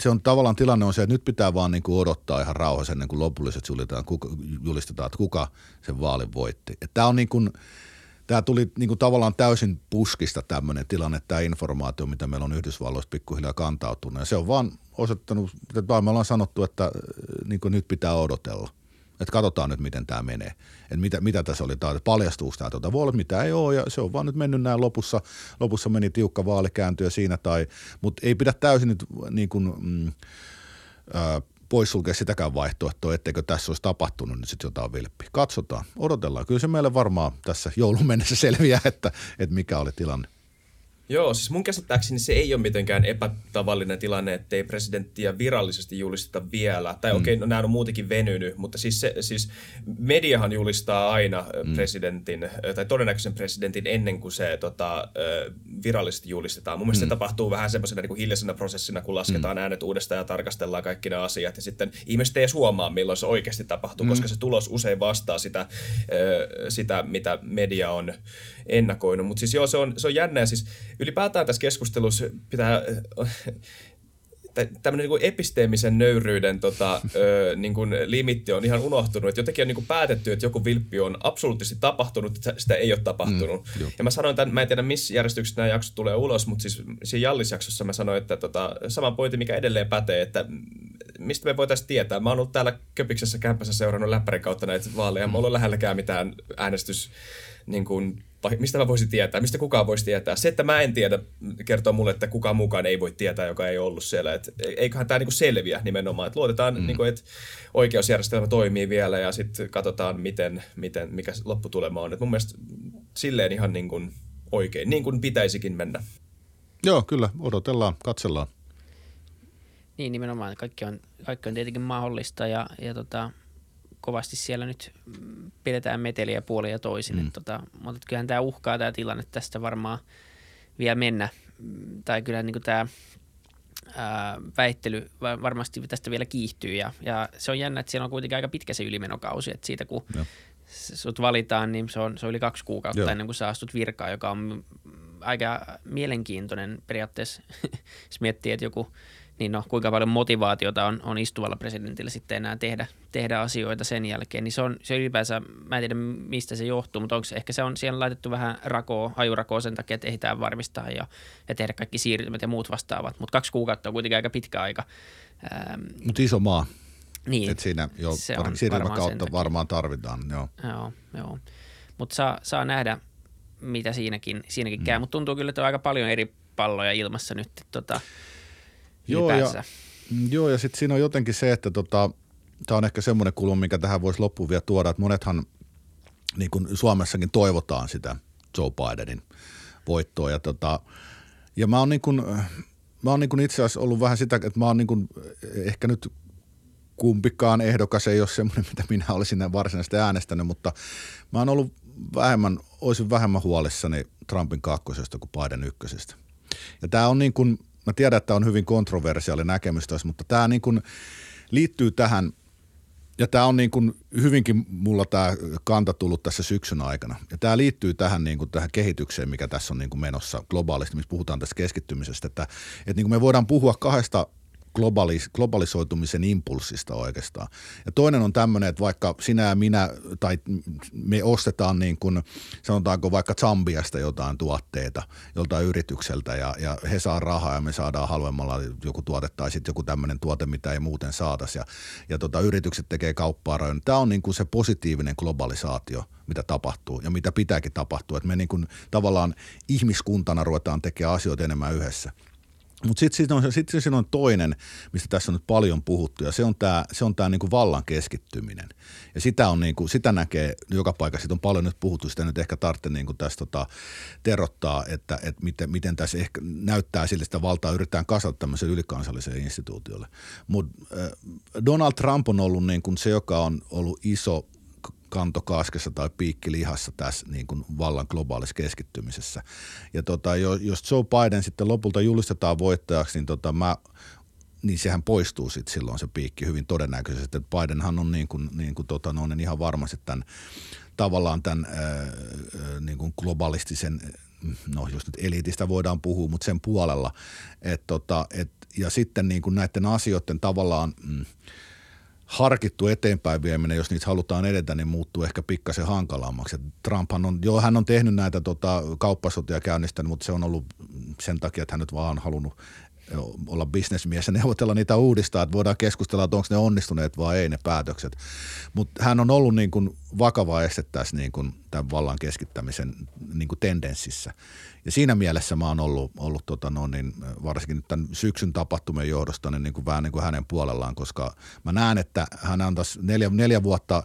se on tavallaan tilanne on se, että nyt pitää vaan niin kuin odottaa ihan rauhassa ennen kuin lopulliset julistetaan, että kuka sen vaalin voitti. Että tämä on niin kuin, tämä tuli niin kuin tavallaan täysin puskista tämmöinen tilanne, tämä informaatio, mitä meillä on Yhdysvalloista pikkuhiljaa kantautunut. Ja se on vaan osoittanut, että me ollaan sanottu, että niin kuin nyt pitää odotella. Että katsotaan nyt, miten tämä menee. Että mitä tässä oli, paljastuuko tämä voi olla, mitä ei ole, ja se on vaan nyt mennyt näin lopussa. Lopussa meni tiukka vaalikääntöjä siinä tai, mutta ei pidä täysin nyt niin kuin poissulkea sitäkään vaihtoehtoa, etteikö tässä olisi tapahtunut nyt sitten jotain vilppiä. Katsotaan, odotellaan. Kyllä se meille varmaan tässä joulun mennessä selviää, että mikä oli tilanne. Joo, siis mun käsittääkseni se ei ole mitenkään epätavallinen tilanne, ettei presidenttiä virallisesti julisteta vielä. Tai okei, no nämä on muutenkin venynyt, mutta siis mediahan julistaa aina presidentin, tai todennäköisen presidentin ennen kuin se virallisesti julistetaan. Mun mielestä se tapahtuu vähän semmoisena niin kuin hiljaisena prosessina, kun lasketaan äänet uudestaan ja tarkastellaan kaikki ne asiat. Ja sitten ihmiset ei edes huomaa, milloin se oikeasti tapahtuu, koska se tulos usein vastaa sitä mitä media on ennakoinut. Mutta siis joo, se on jännää siis... Ylipäätään tässä keskustelussa pitää tämmöinen niin kuin episteemisen nöyryyden niin kuin limitti on ihan unohtunut. Että jotenkin on niin kuin päätetty, että joku vilppi on absoluuttisesti tapahtunut, että sitä ei ole tapahtunut. Ja mä sanoin tämän, mä en tiedä missä järjestyksessä nämä jaksot tulee ulos, mutta siis siinä Jallis-jaksossa mä sanoin, että sama pointti, mikä edelleen pätee, että mistä me voitaisiin tietää. Mä oon ollut täällä Köpiksessä kämpässä seurannut läppärin kautta näitä vaaleja. Mä oon ollut lähelläkään mitään äänestys... Niin kuin, mistä mä voisin tietää? Mistä kukaan voisi tietää? Se, että mä en tiedä, kertoo mulle, että kukaan mukaan ei voi tietää, joka ei ollut siellä. Et eiköhän tämä niinku selviä nimenomaan. Et luotetaan, niinku, että oikeusjärjestelmä toimii vielä ja sitten katsotaan, mikä lopputulema on. Et mun mielestä silleen ihan niinku oikein, niin kuin pitäisikin mennä. Joo, kyllä. Odotellaan, katsellaan. Niin, nimenomaan. Kaikki on tietenkin mahdollista ja kovasti siellä nyt pidetään meteliä puolia toisin. Mutta kyllähän tämä uhkaa tämä tilanne tästä varmaan vielä mennä. Tai kyllähän niin tämä väittely varmasti tästä vielä kiihtyy. Ja se on jännä, että siellä on kuitenkin aika pitkä se ylimenokausi. Että siitä kun sut valitaan, niin se on yli 2 kuukautta ennen kuin sä astut virkaan, joka on aika mielenkiintoinen periaatteessa, jos miettii, että joku... Niin no, kuinka paljon motivaatiota on istuvalla presidentillä sitten enää tehdä asioita sen jälkeen, niin se ylipäänsä, mä en tiedä mistä se johtuu, mutta ehkä se on siellä laitettu vähän hajurakoa sen takia, että ehditään varmistaa ja tehdä kaikki siirtymät ja muut vastaavat, mutta 2 kuukautta on kuitenkin aika pitkä aika. Mutta iso maa, niin, että siinä jo siirtymäkautta varmaan tarvitaan. Joo. Mutta saa nähdä, mitä siinäkin käy, mutta tuntuu kyllä, että on aika paljon eri palloja ilmassa nyt, Joo, ja sitten siinä on jotenkin se, että tämä on ehkä semmoinen kulma, mikä tähän voisi loppuun vielä tuoda, että monethan niin kuin Suomessakin toivotaan sitä Joe Bidenin voittoa. Ja mä oon niin kuin itse asiassa ollut vähän sitä, että mä oon niin kuin, ehkä nyt kumpikaan ehdokas ei ole semmoinen, mitä minä olisin varsinaisesti äänestänyt, mutta mä oon ollut olisin vähemmän huolissani Trumpin kakkosesta kuin Biden ykkösestä. Ja tämä on niin kuin... Mä tiedän, että on hyvin kontroversiaali näkemys tässä, mutta tämä niin kuin liittyy tähän Ja tämä on niin kuin hyvinkin mulla tämä kanta tullut tässä syksyn aikana. Ja tämä liittyy tähän, niin kuin, tähän kehitykseen, mikä tässä on niin kuin menossa globaalisti, missä puhutaan tästä keskittymisestä. Että niin kuin me voidaan puhua kahdesta globalisoitumisen impulssista oikeastaan. Ja toinen on tämmöinen, että vaikka sinä ja minä tai me ostetaan niin kuin sanotaanko vaikka Zambiasta jotain tuotteita joltain yritykseltä ja he saa rahaa ja me saadaan halvemmalla joku tuote tai sitten joku tämmöinen tuote, mitä ei muuten saataisi ja yritykset tekee kauppaa rajoin. Tämä on niin kuin se positiivinen globalisaatio, mitä tapahtuu ja mitä pitääkin tapahtua. Että me niin kuin tavallaan ihmiskuntana ruvetaan tekemään asioita enemmän yhdessä. Mutta sitten siinä on toinen, mistä tässä on nyt paljon puhuttu, ja se on tää niinku vallan keskittyminen. Ja sitä on niinku, sitä näkee joka paikassa, siitä on paljon nyt puhuttu, sitä nyt ehkä tarvitse niinku tässä terottaa, että miten tässä ehkä näyttää sille, sitä valtaa yritetään kasata tämmöiselle ylikansalliselle instituutiolle. Mutta Donald Trump on ollut niinku se, joka on ollut iso kantokaskessa tai piikkilihassa tässä niin kuin vallan globaalissa keskittymisessä. Ja jos Joe Biden sitten lopulta julistetaan voittajaksi, niin, niin sehän poistuu sitten silloin se piikki hyvin todennäköisesti. Että Bidenhan on niin kuin ihan varmasti tämän tavallaan tämän niin kuin globalistisen, no jos nyt eliitistä voidaan puhua, mutta sen puolella. Ja sitten niin kuin näiden asioiden tavallaan harkittu eteenpäin vieminen, jos niitä halutaan edetä, niin muuttuu ehkä pikkasen hankalammaksi. Trumphan on, joo hän on tehnyt näitä kauppasotia käynnistänyt, mutta se on ollut sen takia, että hän nyt vaan on halunnut olla bisnesmies ja neuvotella niitä uudistaa, että voidaan keskustella, että onko ne onnistuneet vai ei ne päätökset. Mutta hän on ollut niin kuin vakava este tässä niin kuin tämän vallan keskittämisen niin kuin tendenssissä. Ja siinä mielessä mä oon ollut varsinkin tämän syksyn tapahtumien johdosta niin kuin vähän niin kuin hänen puolellaan, koska mä näen, että hän antaisi neljä vuotta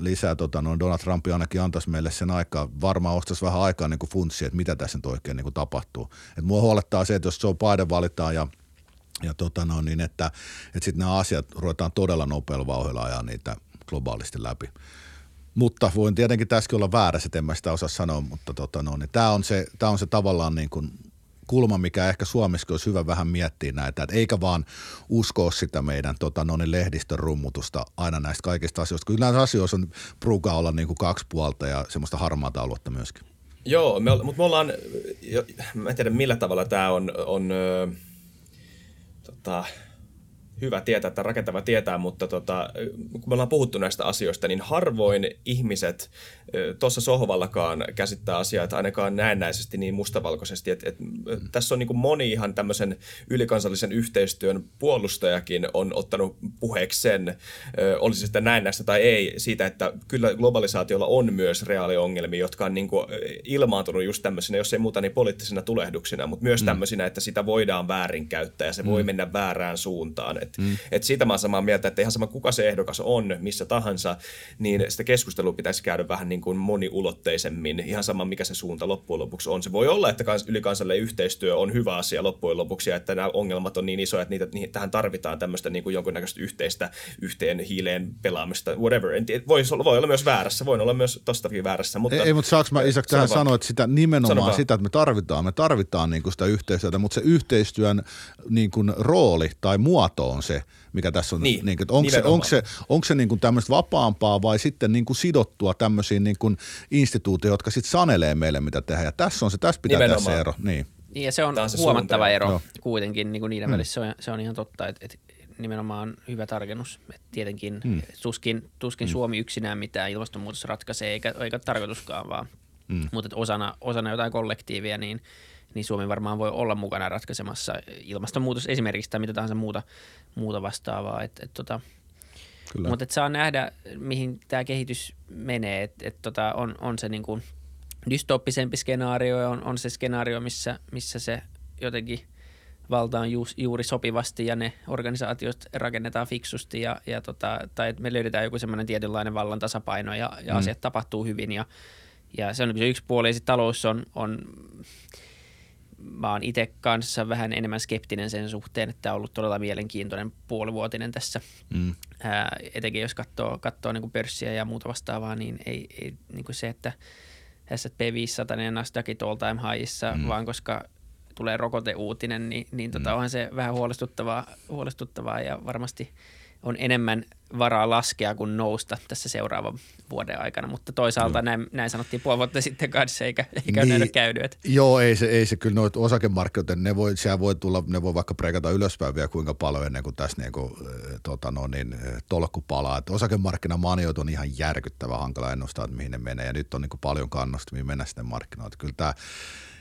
lisää Donald Trump ainakin antaisi meille sen aikaa, varmaan ostaisi vähän aikaa niin kuin funtsia, että mitä tässä nyt oikein niin kuin tapahtuu. Et mua huolettaa se, että jos Joe Biden valitaan ja että sitten nämä asiat ruvetaan todella nopealla vauhdilla ajaa niitä globaalisti läpi. Mutta voin tietenkin tässäkin olla väärässä, että en mä sitä osaa sanoa, mutta tämä on se tavallaan niin kuin kulma, mikä ehkä Suomessa olisi hyvä vähän miettiä näitä, että eikä vaan uskoa sitä meidän lehdistön rummutusta aina näistä kaikista asioista. Kyllä näissä asioissa on pruukaa olla niin kuin kaksi puolta ja semmoista harmaata aluetta myöskin. Joo, mutta me ollaan, mä en tiedä millä tavalla tämä on hyvä tietää tai rakentava tietää, mutta kun me ollaan puhuttu näistä asioista, niin harvoin ihmiset tuossa sohvallakaan käsittää asiaa, että ainakaan näennäisesti niin mustavalkoisesti. Tässä on niin kuin moni ihan tämmöisen ylikansallisen yhteistyön puolustajakin on ottanut puheekseen, olisi se sitten näennäistä tai ei, siitä, että kyllä globalisaatiolla on myös reaaliongelmia, jotka on niin kuin ilmaantunut just tämmöisinä, jos ei muuta niin poliittisina tulehduksina, mutta myös tämmöisinä, että sitä voidaan väärinkäyttää ja se voi mennä väärään suuntaan. Että siitä mä oon samaa mieltä, että ihan sama kuka se ehdokas on, missä tahansa, niin sitä keskustelua pitäisi käydä vähän niin kuin moniulotteisemmin, ihan sama mikä se suunta loppujen lopuksi on. Se voi olla, että ylikansallinen yhteistyö on hyvä asia loppujen lopuksi ja että nämä ongelmat on niin isoja, että tähän tarvitaan tämmöistä niin kuin jonkunnäköistä yhteistä yhteen hiileen pelaamista, whatever. Voi olla myös väärässä, voin olla myös tostakin väärässä. Mutta ei, mutta saanko mä Isak tähän sanoa, että sitä nimenomaan sitä, että me tarvitaan niin kuin sitä yhteistyötä, mutta se yhteistyön niin kuin rooli tai muoto on se, mikä tässä on, niin, että onko se niin kuin tämmöistä vapaampaa vai sitten niin kuin sidottua tämmöisiin niin kuin instituutioihin, jotka sitten sanelee meille, mitä tehdään. Ja tässä on se, tässä pitää tehdä se ero. Niin ja se on se huomattava ero kuitenkin niin kuin niiden välissä, se on ihan totta, että nimenomaan hyvä tarkennus. Että tietenkin tuskin Suomi yksinään mitään ilmastonmuutos ratkaisee, eikä tarkoituskaan vaan, mutta osana jotain kollektiivia, niin Suomi varmaan voi olla mukana ratkaisemassa ilmastonmuutos esimerkiksi tai mitä tahansa muuta vastaavaa. Mutta saa nähdä, mihin tämä kehitys menee. On se niin kuin dystooppisempi skenaario ja on se skenaario, missä se jotenkin valta on juuri sopivasti ja ne organisaatiot rakennetaan fiksusti tai me löydetään joku semmoinen tietynlainen vallan tasapaino ja asiat tapahtuu hyvin. Ja se on yksi puoli ja sitten talous on mä oon itse kanssa vähän enemmän skeptinen sen suhteen, että on ollut todella mielenkiintoinen puolivuotinen tässä. Etenkin jos katsoo niin kuin pörssiä ja muuta vastaavaa, niin ei niin kuin se, että S&P 500 ja Nasdaqit all time highissa, vaan koska tulee rokoteuutinen, niin onhan se vähän huolestuttavaa ja varmasti on enemmän varaa laskea kuin nousta tässä seuraavan vuoden aikana, mutta toisaalta näin sanottiin puoli vuotta sitten kanssa, eikä niin, näitä käydyöt. Joo, ei se kyllä noita osakemarkkinoita, ne voi vaikka breikata ylöspäin vielä kuinka paljon ennen kuin tässä niinku, tolkku palaa. Et osakemarkkinamaniot on ihan järkyttävän hankala ennustaa, että mihin ne menee ja nyt on niinku paljon kannustamia mennä sinne markkinoille.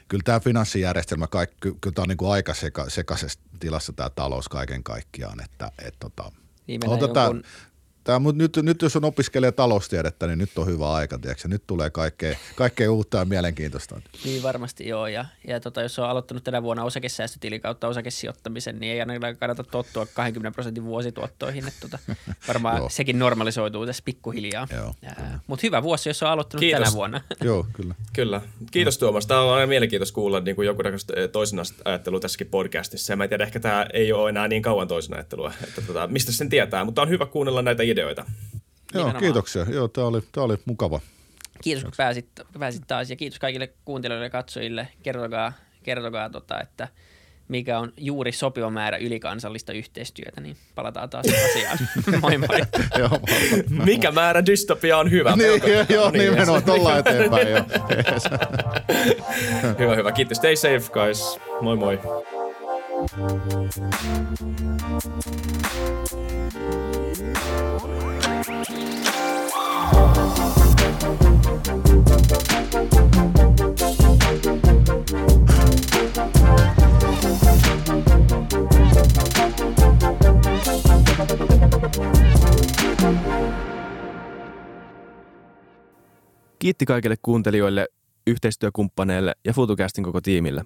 Kyllä tämä finanssijärjestelmä, kyllä tämä on niinku aika sekaisessa tilassa tämä talous kaiken kaikkiaan, että Nyt jos on opiskelee taloustiedettä, niin nyt on hyvä aika, tiedätkö? Nyt tulee kaikkea uutta ja mielenkiintoista. Niin varmasti joo, ja jos on aloittanut tänä vuonna osakesäästötilin kautta osakesijoittamisen, niin ei aina kannata tottua 20% vuosituottoihin, että varmaan sekin normalisoituu tässä pikkuhiljaa. Mutta hyvä vuosi, jos on aloittanut tänä vuonna. Joo, kyllä. Kiitos Tuomas, tämä on aina mielenkiintoista kuulla niin kuin joku toisena ajattelu tässäkin podcastissa. Mä en tiedä, ehkä tämä ei ole enää niin kauan toisena ajattelua, että mistä sen tietää, mutta on hyvä kuunnella näitä ideoita. Joo, kiitoksia. Joo, tämä oli mukava. Kiitos, kun pääsit taas ja kiitos kaikille kuuntelijoille ja katsojille. Kertokaa, että mikä on juuri sopiva määrä ylikansallista yhteistyötä, niin palataan taas asiaan. Moi moi. Mikä määrä dystopia on hyvä? Joo, nimenomaan tuolla eteenpäin. Hyvä. Kiitos. Stay safe, guys. Moi moi. Kiitti kaikille kuuntelijoille, yhteistyökumppaneille ja FutuCastin koko tiimille.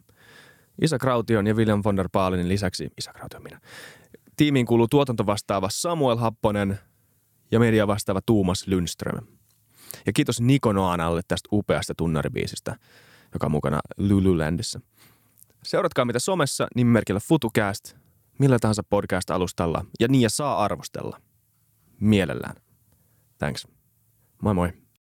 Iissa Kraution ja William von der Leyenin lisäksi, Iissa Krautio minä, tiimiin kuuluu tuotantovastaava Samuel Happonen ja media vastaava Tuomas Lundström. Ja kiitos Niko Oanalle tästä upeasta tunnaribiisistä, joka on mukana Lululandissa. Seuratkaa mitä somessa nimimerkillä FutuCast, millä tahansa podcast-alustalla ja saa arvostella. Mielellään. Thanks. Moi moi.